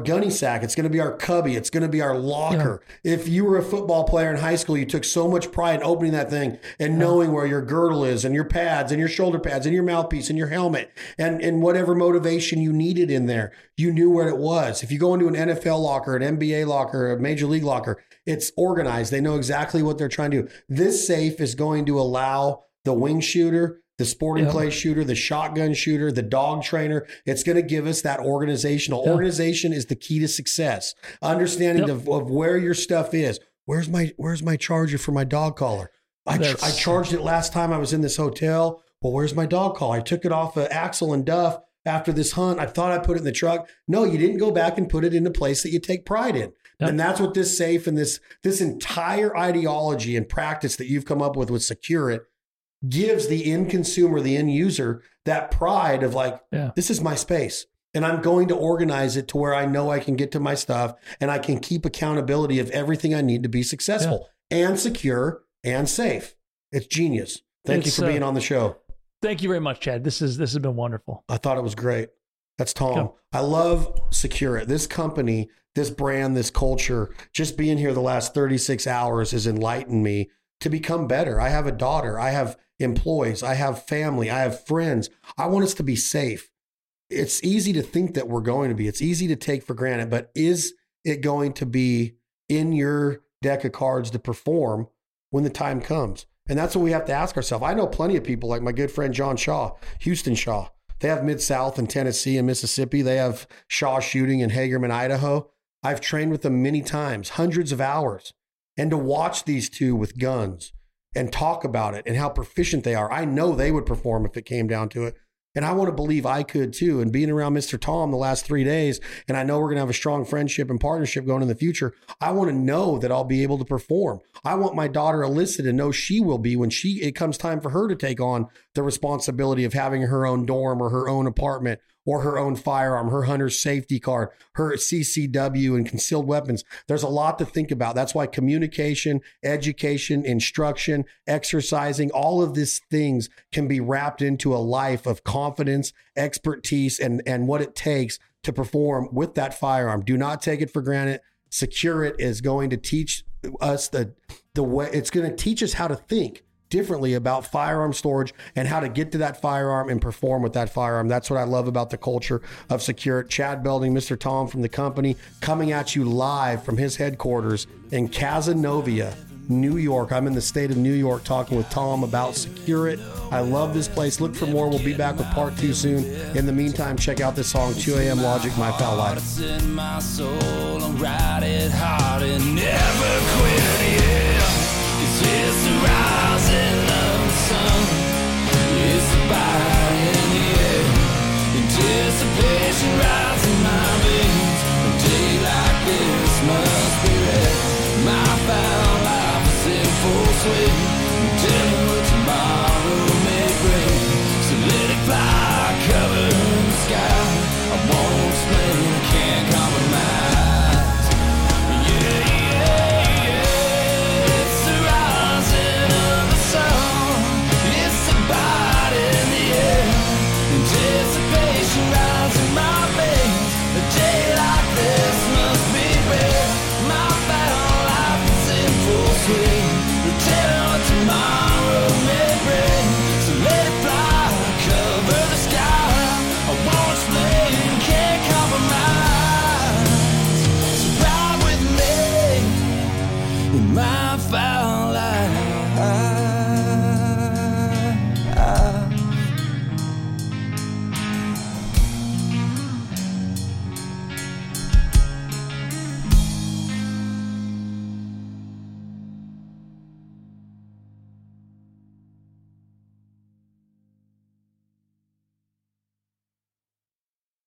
gunny sack. It's going to be our cubby. It's going to be our locker. Yeah. If you were a football player in high school, you took so much pride in opening that thing and knowing where your girdle is and your pads and your shoulder pads and your mouthpiece and your helmet and whatever motivation you needed in there, you knew where it was. If you go into an NFL locker, an NBA locker, a major league locker, it's organized. They know exactly what they're trying to do. This safe is going to allow the wing shooter, the sporting clay shooter, the shotgun shooter, the dog trainer. It's going to give us that organizational. Yep. Organization is the key to success. Understanding of where your stuff is. Where's my charger for my dog collar? I charged it last time I was in this hotel. Well, where's my dog collar? I took it off of Axel and Duff after this hunt. I thought I put it in the truck. No, you didn't go back and put it in a place that you take pride in. Yep. And that's what this safe and this entire ideology and practice that you've come up with Secure It gives the end consumer, the end user, that pride of this is my space, and I'm going to organize it to where I know I can get to my stuff and I can keep accountability of everything I need to be successful and secure and safe. It's genius. Thank you for being on the show. Thank you very much, Chad. This has been wonderful. I thought it was great. That's Tom. Go. I love Secure It. This company, this brand, this culture, just being here the last 36 hours has enlightened me to become better. I have a daughter. I have employees. I have family. I have friends. I want us to be safe. It's easy to think that we're going to be. It's easy to take for granted, but is it going to be in your deck of cards to perform when the time comes? And that's what we have to ask ourselves. I know plenty of people like my good friend, John Shaw, Houston Shaw. They have Mid-South in Tennessee and Mississippi. They have Shaw Shooting in Hagerman, Idaho. I've trained with them many times, hundreds of hours. And to watch these two with guns and talk about it and how proficient they are, I know they would perform if it came down to it. And I want to believe I could too. And being around Mr. Tom the last 3 days, and I know we're going to have a strong friendship and partnership going in the future, I want to know that I'll be able to perform. I want my daughter Alyssa to know she will be when it comes time for her to take on the responsibility of having her own dorm or her own apartment or her own firearm, her hunter's safety card, her CCW and concealed weapons. There's a lot to think about. That's why communication, education, instruction, exercising, all of these things can be wrapped into a life of confidence, expertise, and what it takes to perform with that firearm. Do not take it for granted. Secure It is going to teach us the way, it's going to teach us how to think differently about firearm storage and how to get to that firearm and perform with that firearm. That's what I love about the culture of Secure It. Chad Belding, Mr. Tom from the company, coming at you live from his headquarters in Cazenovia, New York. I'm in the state of New York talking with Tom about Secure It. I love this place. Look for more. We'll be back with part two soon. In the meantime, check out this song, 2 a.m. Logic, My Foul Life.